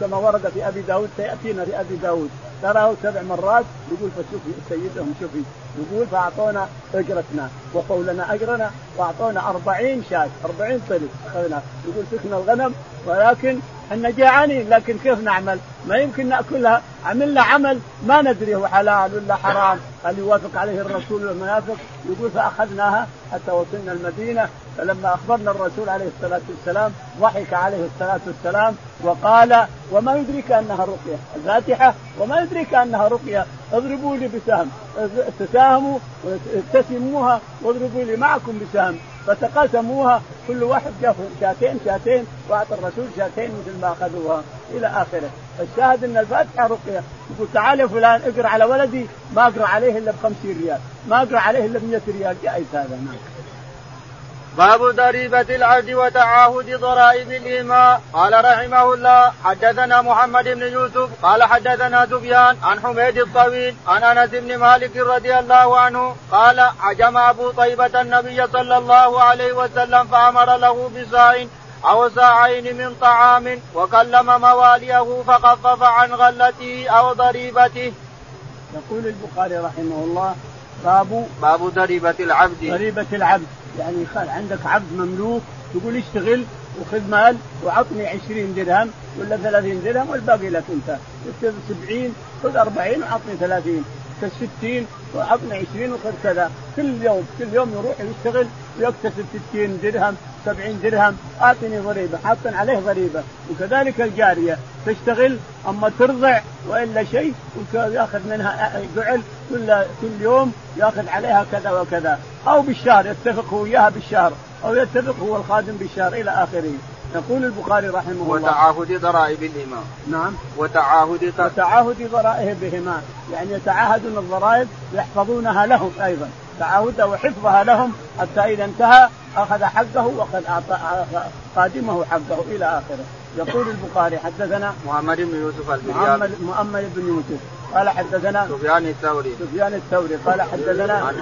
كما ورد في أبي داود، سيأتينا في أبي داود تراه 7 مرات. يقول فشوفي سيدهم شوفي، يقول فأعطونا أجرتنا وقولنا أجرنا، وأعطونا 40 شاة 40 طلي. يقول سكن الغنم ولكن احنا جاعانين، لكن كيف نعمل؟ ما يمكن نأكلها. عملنا عمل ما ندري هو حلال ولا حرام، هل يوافق عليه الرسول ولا ما يوافق. يقول فأخذناها حتى وصلنا المدينة، فلما أخبرنا الرسول عليه الصلاة والسلام ضحك عليه الصلاة والسلام وقال وما يدريك أنها رقية الفاتحة، وما يدريك أنها رقية، اضربوا لي بسهم، تساهموا وتسموها واضربوا لي معكم بسهم. فتقاسموها كل واحد جاء 2 وأعطى الرسول 2 مثل ما أخذوها إلى آخره. الشاهد أن الفاتحة رقية. يقول تعال يا فلان اقرأ على ولدي، ما أقرأ عليه إلا ب50 ريال، ما أقرأ عليه إلا ب100 ريال. جائز هذا. باب ضريبة العبد وتعاهد ضرائب الإماء. قال رحمه الله حدثنا محمد بن يوسف قال حدثنا سفيان عن حميد الطويل عن أنس بن مالك رضي الله عنه قال عجم أبو طيبة النبي صلى الله عليه وسلم فأمر له بساع أو ساعين من طعام، وكلم مواليه فخفف عن غلته أو ضريبته. يقول البخاري رحمه الله باب ضريبة العبد. يعني عندك عبد مملوك تقول اشتغل وخذ مال وعطني 20 درهم ولا 30 درهم والباقي لك أنت، تكتب 70 خذ 40 وعطني 30، تكتب 60 وعطني 20 وخذ كذا. كل يوم يروح يشتغل ويكتسب 60 درهم 70 درهم أعطني ضريبة، حاطن عليه ضريبة. وكذلك الجارية تشتغل أما ترضع وإلا شيء ويأخذ منها قعل كل يوم يأخذ عليها كذا وكذا، أو بالشهر يتفق هو إياها بالشهر، أو يتفق هو الخادم بالشهر إلى آخره. يقول البخاري رحمه الله وتعاهد ضرائبهما. نعم وتعاهد ضرائبهما، يعني يتعاهدون الضرائب يحفظونها لهم أيضا، تعاهدها وحفظها لهم حتى إذا انتهى أخذ حقه وقد أعطى قادمه حقه إلى آخره. يقول البخاري حدثنا معمر بن يوسف البلياني، معمر بن يوسف قال حدثنا سفيان الثوري قال حدثنا عن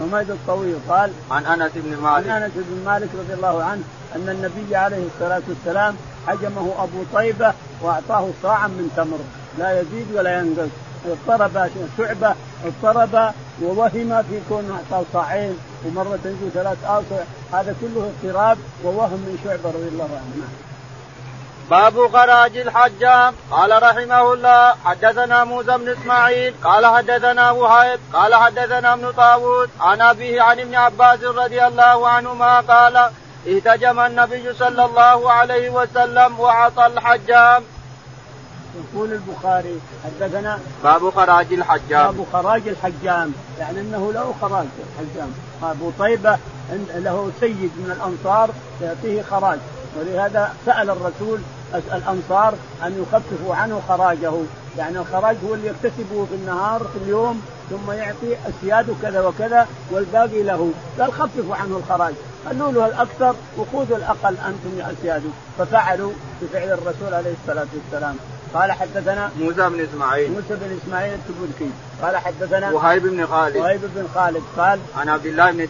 حميد الطويل قال عن أنس بن مالك رضي الله عنه أن النبي عليه الصلاة والسلام حجمه أبو طيبة وأعطاه صاعا من تمر لا يزيد ولا ينقص. شعبة اضطرب ووهم في كون أعطاه صاعين ومرة تنزل 3 أوصع، هذا كله اضطراب ووهم من شعبة رضي الله عنه. باب خراج الحجام. قال رحمه الله حدثنا موسى بن إسماعيل قال حدثنا وهيب قال حدثنا ابن طاووس عن أبيه عن ابن عباس رضي الله عنهما قال اهتجم النبي صلى الله عليه وسلم وعطى الحجام. يقول البخاري حدثنا باب خراج الحجام يعني أنه له خراج الحجام. أبو طيبة له سيد من الأنصار يعطيه خراج، ولهذا سأل الرسول الأنصار أن يخففوا عنه خراجه، يعني الخراج هو اللي يكتسبه في النهار في اليوم ثم يعطي أسياد كذا وكذا والباقي له، قال خففوا عنه الخراج، قالوا له الأكثر وخذوا الأقل أنتم يا أسياد، ففعلوا بفعل الرسول عليه الصلاة والسلام. قال حدثنا موسى بن إسماعيل التبوذكي قال حدثنا وهيب بن خالد قال عن عبد الله بن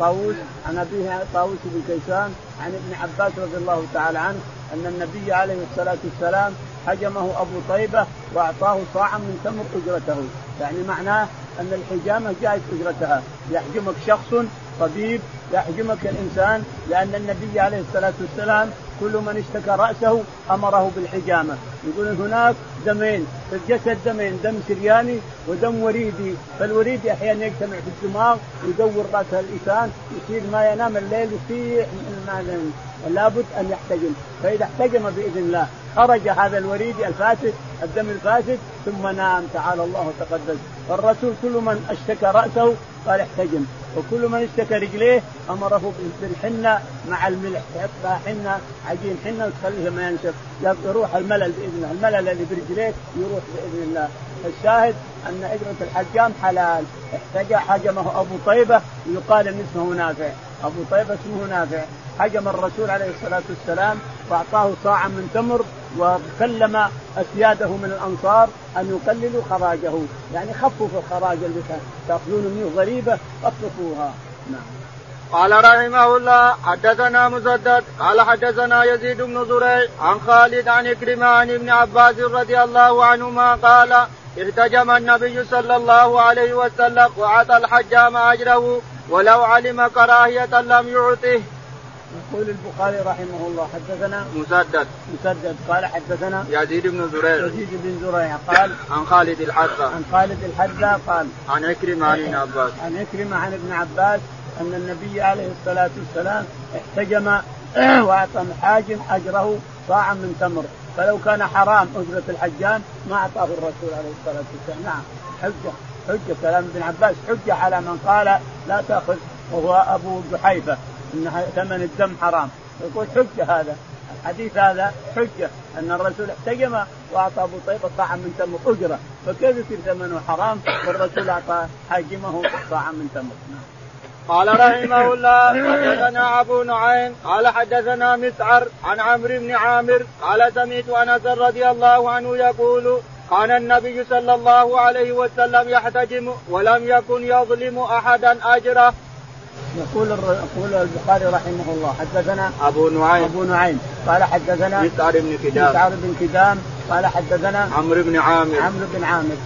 طاووس عن أبيه طاووس بن كيسان عن ابن عباس رضي الله تعالى عنه أن النبي عليه الصلاة والسلام حجمه أبو طيبة وأعطاه صاعا من تمر أجرته، يعني معناه أن الحجامة جاءت أجرتها، يحجمك شخص طبيب يحجمك الإنسان، لأن النبي عليه الصلاة والسلام كل من اشتكى رأسه أمره بالحجامة. يقول هناك دمين في الجسد، دم سرياني ودم وريدي، فالوريدي أحيانا يجتمع في الدماغ ويدور رأس الإنسان يصير ما ينام الليل ويصيح من لابد أن يحتجم، فإذا احتجم بإذن الله خرج هذا الوريدي الفاسد الدم الفاسد ثم نام تعالى الله وتقدس. فالرسول كل من اشتكى رأسه قال احتجم، وكل من اشتكى رجليه أمره بالحنة مع الملح، يحطها حنة عجين حنة وتخليها ما ينشف يروح الملل بإذن الله، الملل اللي برجليك يروح بإذن الله. الشاهد أن أجرة الحجام حلال. احتجى حجمه أبو طيبة ويقال أن اسمه نافع، أبو طيبة اسمه نافع، حجم الرسول عليه الصلاة والسلام وأعطاه صاعا من تمر وكلم أسياده من الأنصار أن يقللوا خراجه، يعني خففوا الخراج اللي تأخذون منه ضريبة خففوها. نعم. قال رحمه الله حدثنا مسدد قال حدثنا يزيد بن زريع عن خالد عن عكرمة عن ابن عباس رضي الله عنهما قال احتجم النبي صلى الله عليه وسلم وعطى الحجام أجره ولو علم كراهية لم يعطه. يقول البخاري رحمه الله حدثنا مسدد قال حدثنا يزيد بن زريع قال عن خالد الحذاء قال عن عكرمة عن ابن عباس أن النبي عليه الصلاة والسلام احتجم وأعطى الحاجم أجره صاعا من تمر، فلو كان حرام أجرة الحجام ما أعطاه الرسول عليه الصلاة والسلام. نعم حجة كلام ابن عباس، حجة على من قال لا تأخذ وهو أبو جحيفة إن ثمن الدم حرام، يقول حجة هذا الحديث، هذا حجة أن الرسول احتجم وأعطى أبو طيبة صاعا من تمر أجرة، فكيف يصير ثمنه حرام والرسول أعطى حاجمه صاعا من تمر. قال رحمه الله حدثنا أبو نعيم قال حدثنا مسعر عن عمرو بن عامر قال سمعت أنس رضي الله عنه يقول كان النبي صلى الله عليه وسلم يحتجم ولم يكن يظلم أحدا أجره. يقول البخاري رحمه الله حدثنا أبو نعيم قال حدثنا مسعر بن كدام قال حدثنا عمرو بن عامر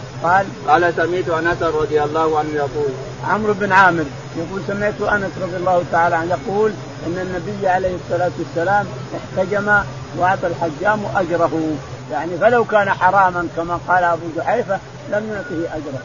قال سمعت أنس رضي الله عنه يقول عمرو بن عامر يقول سمعت أنس رضي الله تعالى عنه يقول أن النبي عليه الصلاة والسلام احتجم وأعطى الحجام أجره، يعني فلو كان حراما كما قال أبو جحيفة لم يعطه أجره.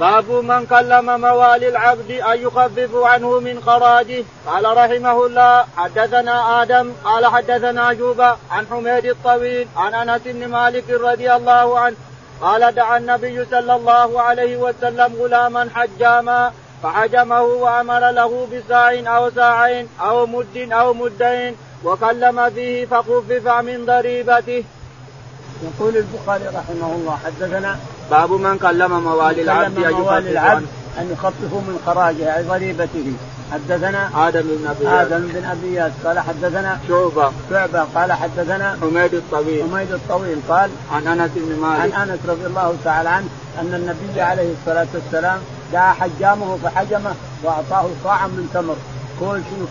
باب من كلم موالي العبد أن يخفف عنه من خراجه. قال رحمه الله: حدثنا آدم قال حدثنا أيوب عن حميد الطويل عن أنس بن مالك رضي الله عنه قال: دعا النبي صلى الله عليه وسلم غلاما حجاما فحجمه وأمر له بساع أو ساعين أو مد أو مدين وكلم فيه فخفف من ضريبته. يقول البخاري رحمه الله: حدثنا باب من كلم موالي العبد أن يخففوا من خراجه أي ضريبته. حدثنا آدم بن أبي ياس قال حدثنا شعبة قال حدثنا حميد الطويل قال عن أنس رضي الله تعالى عنه أن النبي عليه الصلاة والسلام دعا حجامه فحجمه وأعطاه صاعا من تمر.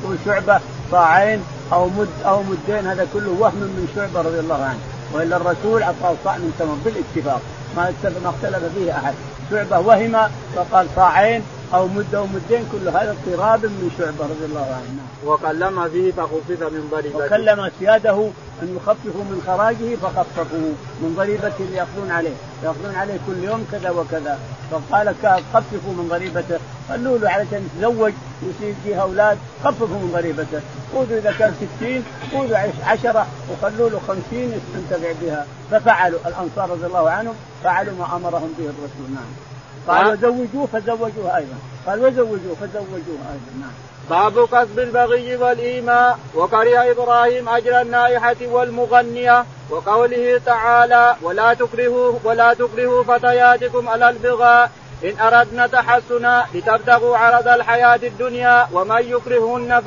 كل شعبة صاعين أو مد أو مدين، هذا كله وهم من شعبة رضي الله عنه، وإلا الرسول أعطاه صاع من تمر بالاتفاق، ما اختلف فيه أحد. شعبة وهم فقال صاعين أو مد أو مدين، كل هذا اضطراب من شعبة رضي الله عنه. وكلم فيه فخفف من ضريبته، وكلم سياده أن يخففوا من خراجه فخففوه من ضريبته اللي يأخذون عليه كل يوم كذا وكذا، فقال خففوا من ضريبته، قالوا له علشان يتزوج ويصير فيه أولاد خففوا من ضريبته، خذوا إذا كان 60 خذوا 10 وخلوا له 50 يستمتع بها. ففعلوا الأنصار رضي الله عنهم، فعلوا ما أمرهم به الرسول. نعم. قالوا زوجوه فزوجوه أيضا. نعم. باب قصب البغي والإيماء. وكره إبراهيم أجر النائحة والمغنية، وقوله تعالى: ولا تكرهوا فتياتكم على البغاء إن أردنا تحسنا لتبتغوا عرض الحياة الدنيا ومن يكرهن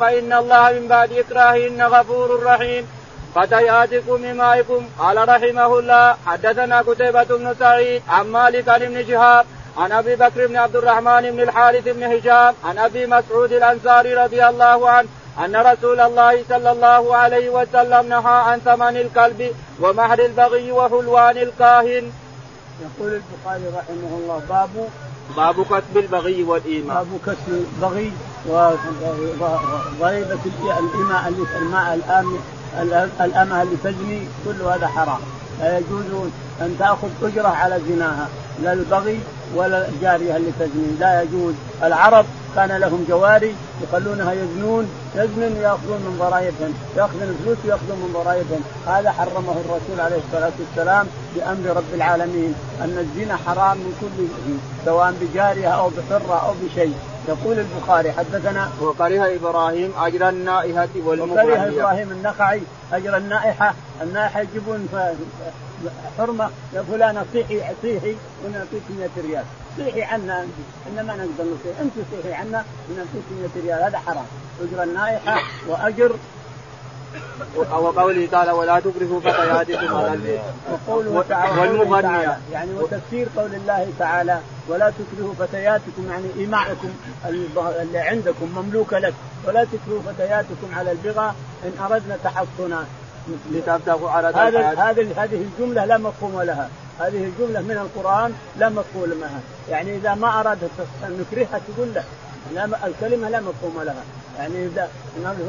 فإن الله من بعد إكراههن غفور رحيم. فتياتكم إمائكم. قال رحمه الله: حدثنا قتيبة بن سعيد عن مالك بن شهاب عن أبي بكر بن عبد الرحمن بن الحارث بن هشام عن أبي مسعود الأنصاري رضي الله عنه أن رسول الله صلى الله عليه وسلم نهى عن ثمن الكلب ومهر البغي وحلوان الكاهن. يقول البخاري رحمه الله: باب كسب البغي والإيماء. باب كسب البغي وضريبة الإيماء، الماء الأمة اللي تزني، كل هذا حرام، لا يجوز أن تأخذ أجرة على زناها، لا البغي ولا الجارية اللي تزني، لا يجوز. العرب كان لهم جواري يخلونها يزنون ويأخذون من ضرائبهم، يأخذون فلوس ويأخذون من ضرائبهم، هذا حرمه الرسول عليه الصلاة والسلام بأمر رب العالمين، أن الزنا حرام من كل شيء، سواء بجارية أو بحرة أو بشيء. يقول البخاري: حدثنا وكره إبراهيم أجر النائحة والمغنية. وكره إبراهيم النخعي أجر النائحة يجيبون حرمة يا فلانة صيحي ونعطيك 100 ريال، صيحي عنا أنت، إنما نقدر نصيح أنت، صيحي عنا ونعطيك 100 ريال، هذا حرام، أجر النائحة وأجر. وقوله تعالى: ولا تكرهوا فتياتكم على البغاء والمغنية، يعني وتفسير قول الله تعالى: ولا تكرهوا فتياتكم، يعني إماعكم اللي عندكم مملوكة لك، ولا تكرهوا فتياتكم على البغاء إن أردنا تحصنا لتبتغوا عرض الحياة. هذه الجملة لا مفهوم لها، هذه الجملة من القرآن لا مفهوم لها، يعني إذا ما أرادت أن نكرهها تقول له الكلمة لا مفهوم لها، يعني إذا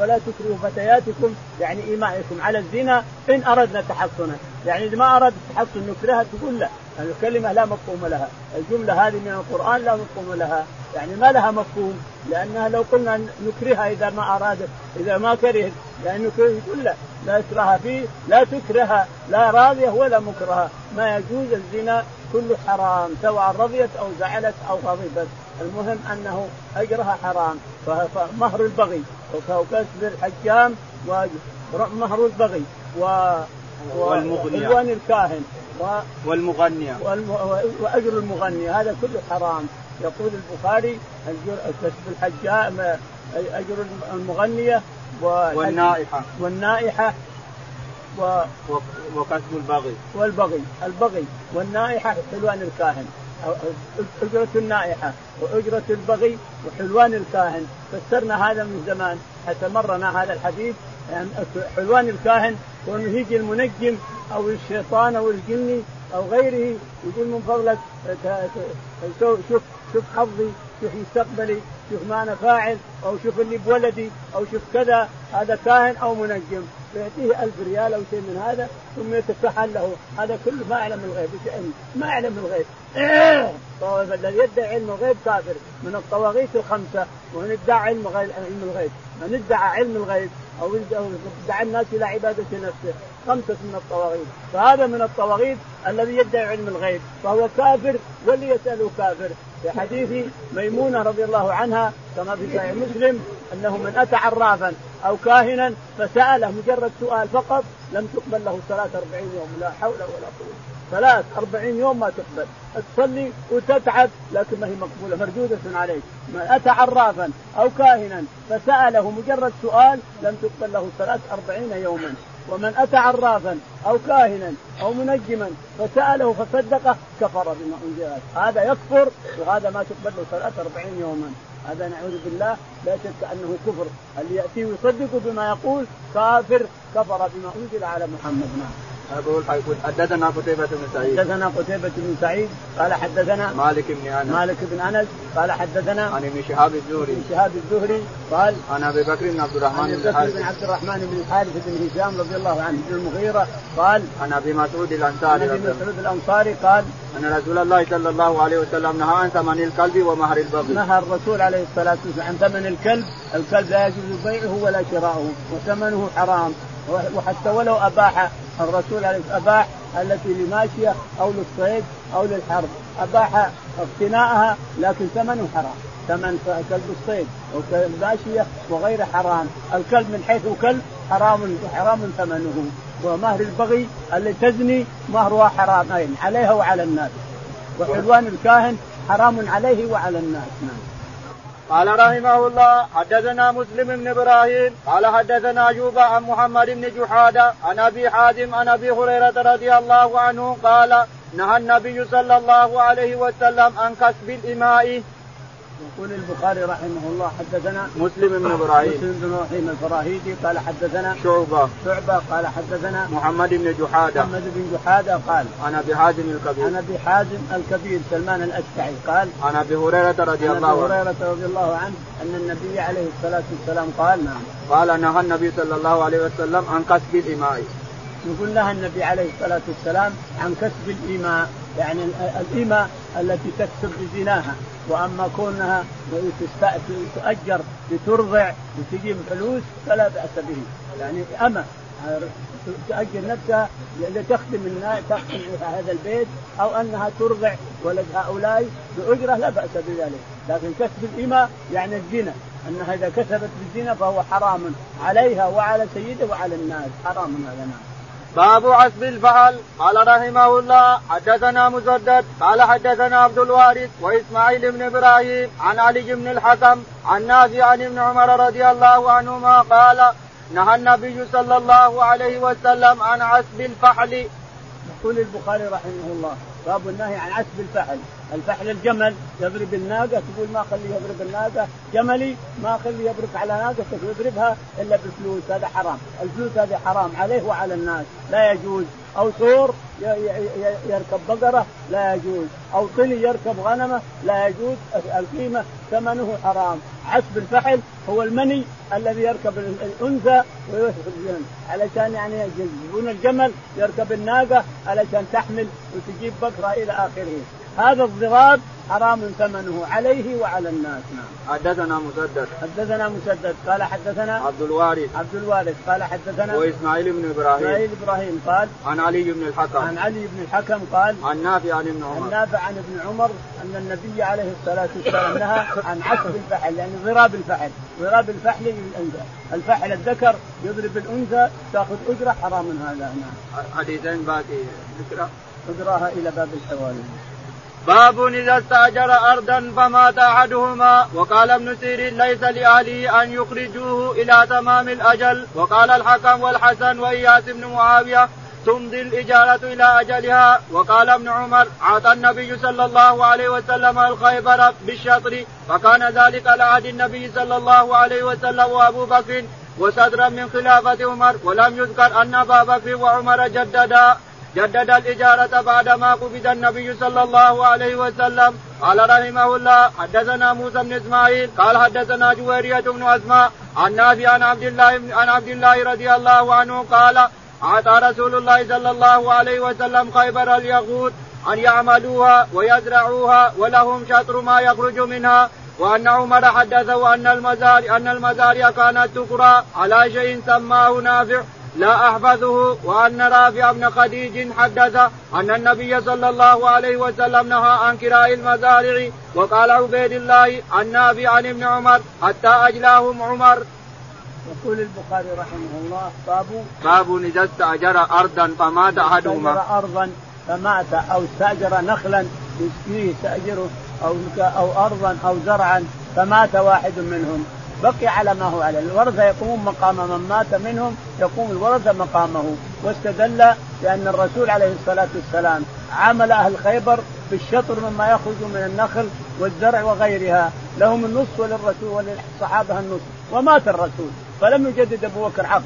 ولا تكرهوا فتياتكم يعني إيمائكم على الزنا إن أردنا تحصنا، يعني إذا ما أراد تحصن نكرهها تقول له الكلمة لا مفهوم لها، الجملة هذه من القرآن لا مفهوم لها، يعني ما لها مفهوم، لأنها لو قلنا نكرهها إذا ما أراد، إذا ما كره لأنه كره كله لا إكراه فيه، لا تكرهها، لا راضية ولا مكرهة، ما يجوز الزنا، كله حرام سواء رضيت أو زعلت أو غضبت، المهم أنه أجرها حرام. فمهر البغي وكسب الحجام ومهر البغي وحلوان الكاهن والمغنية وأجر المغنية، هذا كله حرام. يقول البخاري: كسب الحجام، أجر المغنية والنائحة وكسب البغي والنائحة حلوان الكاهن، أجرة النائحة وأجرة البغي وحلوان الكاهن. فسرنا هذا من زمان حتى مرنا هذا الحديث، يعني حلوان الكاهن وأنه يجي المنجم أو الشيطان أو الجني أو غيره يقول: من فضلك شوف حظي، شوف مستقبلي، شوف ما أنا فاعل، أو شوف اللي بولدي، أو شوف كذا، هذا كاهن أو منجم، فيأتيه 1000 ريال أو شيء من هذا ثم يتفحل له، هذا كله ما أعلم الغيب، ما أعلم الغيب. فالذي يدعي علم الغيب كافر من الطواغيت الخمسة. ومن ادعى علم الغيب، من ادعى علم الغيب أو ادعى الناس إلى عبادة نفسه، خمسة من الطواغيت. فهذا من الطواغيت الذي يدعي علم الغيب، فهو كافر واللي يسأله كافر. في حديث ميمونة رضي الله عنها كما في صحيح مسلم أنه من أتى عرافا أو كاهنا فسأله مجرد سؤال فقط لم تقبل له الصلاة 40 يوم، لا حول ولا قوة. 40 يوم ما تقبل، تصلي وتتعب لكن ما هي مقبولة، مردودة عليك. من أتى عرافا أو كاهنا فسأله مجرد سؤال لم تقبل له الصلاة 40 يوما. ومن أتى عرافا أو كاهنا أو منجما فسأله فصدقه كفر بما أنزل، هذا يكفر وهذا ما تقبل له الصلاة 40 يوما. هذا نعوذ بالله لا شك أنه كفر، اللي يأتي ويصدق بما يقول كافر، كفر بما أنزل على محمد. حدثنا قتيبة بن سعيد قال حدثنا مالك بن أنس قال حدثنا عن ابن شهاب الزهري قال عن أبي بكر بن عبد الرحمن بن الحارث بن هشام رضي الله عنه بن المغيرة قال عن أبي مسعود الأنصاري قال أن رسول الله صلى الله عليه وسلم نهى عن ثمن الكلب ومهر البغي. نهى الرسول عليه الصلاة والسلام عن ثمن الكلب، الكلب لا يجوز بيعه ولا شراؤه وثمنه حرام، وحتى ولو أباح الرسول عليه أباح التي لماشية أو للصيد أو للحرب، أباح اقتناءها لكن ثمنه حرام، ثمن كلب الصيد والماشية وغير حرام، الكلب من حيث كلب حرام ثمنه. ومهر البغي اللي تزني مهرها حرامين عليها وعلى الناس، وحلوان الكاهن حرام عليه وعلى الناس. قال رحمه الله حدثنا مسلم بن إبراهيم قال حدثنا أيوب عن محمد بن جحادة عن أبي حازم عن أبي هريرة رضي الله عنه قال نهى النبي صلى الله عليه وسلم عن كسب الإماء. يقول البخاري رحمه الله حدثنا مسلم بن إبراهيم قال حدثنا شعبة قال حدثنا محمد بن جحادة قال أنا أبي حازم الكبير سلمان الأشعري قال أنا أبي هريرة رضي الله عنه أن النبي عليه الصلاة والسلام قال نهى النبي صلى الله عليه وسلم عن كسب الإماء. يقول لها النبي عليه الصلاة والسلام عن كسب الإماء، يعني الإماء التي تكسب بزناها. وأما كونها تؤجر لترضع لتجيب فلوس فلا بأس به، يعني أما تؤجر نفسها لتخدم هذا البيت أو أنها ترضع ولد هؤلاء بأجرة لا بأس بذلك. لكن كسب الإماء يعني الزنا، أنها إذا كسبت بالزنا فهو حرام عليها وعلى سيده وعلى الناس، حرام على الناس. باب عسب الفعل. قال رحمه الله حدثنا مسدد قال حدثنا عبد الواحد وإسماعيل بن إبراهيم عن علي بن الحكم عن نافع عن ابن عمر رضي الله عنهما قال نهى النبي صلى الله عليه وسلم عن عسب الفحل. يقول البخاري رحمه الله باب النهي عن عسب الفحل. الفحل الجمل، يضرب الناقة تقول ما خلي يضرب الناقة جملي، ما خلي يضرب على ناقة يضربها إلا بفلوس، هذا حرام، الفلوس هذا حرام عليه وعلى الناس لا يجوز. أو ثور يركب بقرة لا يجوز، أو طلي يركب غنمة لا يجوز، القيمة ثمنه حرام. عسب الفحل هو المني الذي يركب الأنثى ويسحب الجمل علشان يعني يجذبون الجمل، يركب الناقة علشان تحمل وتجيب بقرة إلى آخره، هذا الضراب حرام ثمنه عليه وعلى الناس. حدثنا مسدد قال حدثنا عبد الوارث قال حدثنا وإسماعيل بن إبراهيم قال عن علي بن الحكم قال عن نافع عن ابن عمر أن النبي عليه الصلاة والسلام نهى عن عسب الفحل، يعني ضراب الفحل الفحل الذكر يضرب الأنثى تأخذ أجرة، حرام هذا. حديثين باقي أجراها إلى باب الحوالي. باب إذا استأجر أرضا فمات أحدهما. وقال ابن سيرين ليس لأهله أن يخرجوه إلى تمام الأجل. وقال الحكم والحسن وإياس بن معاوية تمضي الإجارة إلى أجلها. وقال ابن عمر عطى النبي صلى الله عليه وسلم الخيبر بالشطر، فكان ذلك لعهد النبي صلى الله عليه وسلم وأبو بكر وصدرا من خلافة عمر، ولم يذكر أن أبا بكر وعمر جدد الإجارة بعدما قبض النبي صلى الله عليه وسلم. قال رحمه الله حدثنا موسى بن إسماعيل قال حدثنا جويرية بن أسماء عن نافع عن عبد الله رضي الله عنه قال عطى رسول الله صلى الله عليه وسلم خيبر اليغوث أن يعملوها ويزرعوها ولهم شطر ما يخرج منها. وأن عمر حدثه أن المزارع كانت تقرى على شيء سماه نافع لا أحفظه. وأن رافع بن خديج حدث أن النبي صلى الله عليه وسلم نهى عن كراء المزارع. وقال عبيد الله عن نافع عن ابن عمر حتى أجلاهم عمر. يقول البخاري رحمه الله: باب إذا استأجر أرضا فمات أحدهما أو استأجر نخلا يستأجره أو أرضا أو زرعا فمات واحد منهم بقي على ما هو عليه. الورثة يقوم مقام من مات منهم، يقوم الورثة مقامه. واستدل بأن الرسول عليه الصلاة والسلام عامل أهل خيبر بالشطر مما يخرج من النخل والزرع وغيرها، لهم النصف وللرسول وللصحابة النصف. ومات الرسول فلم يجدد أبو بكر عقد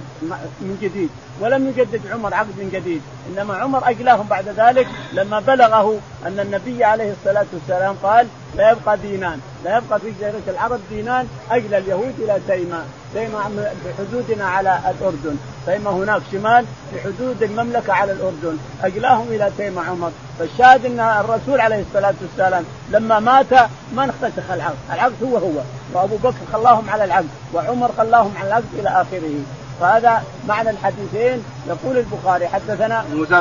من جديد ولم يجدد عمر عقد من جديد، إنما عمر أجلاهم بعد ذلك لما بلغه أن النبي عليه الصلاة والسلام قال: لا يبقى دينان، لا يبقى في جزيرة العرب دينان أجل اليهود إلى تيماء. تيماء بحدودنا على الأردن، تيماء هناك شمال بحدود المملكة على الأردن، أجلاهم إلى تيماء عمر. فالشاهد أن الرسول عليه الصلاة والسلام لما مات ما انختسخ العقد، العقد هو وأبو بكر خلاهم على العقد وعمر خلاهم على العقد إلى آخره. فهذا معنى الحديثين. يقول البخاري: حدثنا موسى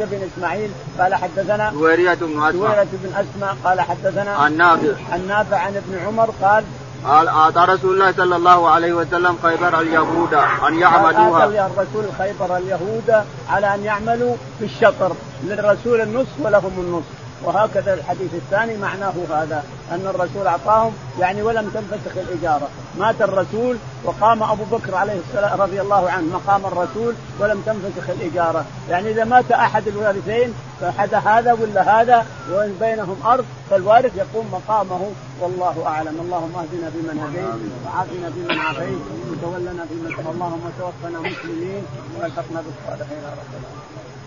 بن إسماعيل قال حدثنا زهيرة بن أسماء قال حدثنا عن نافع عن ابن عمر قال: أعطى رسول الله صلى الله عليه وسلم خيبر اليهود أن يعملوها. أعطى الرسول خيبر اليهود على أن يعملوا في الشطر، للرسول النصف ولهم النصف. وهكذا الحديث الثاني معناه هذا أن الرسول أعطاهم، يعني ولم تنفسخ الإجارة. مات الرسول وقام أبو بكر عليه السلام رضي الله عنه مقام الرسول ولم تنفسخ الإجارة، يعني إذا مات أحد الوارثين فأحد هذا ولا هذا وإن بينهم أرض فالوارث يقوم مقامه. والله أعلم. اللهم اهدنا بمن هديت وعافنا بمن عافيت وتولنا بمن توليت، اللهم توفنا مسلمين والحقنا بالصالحين.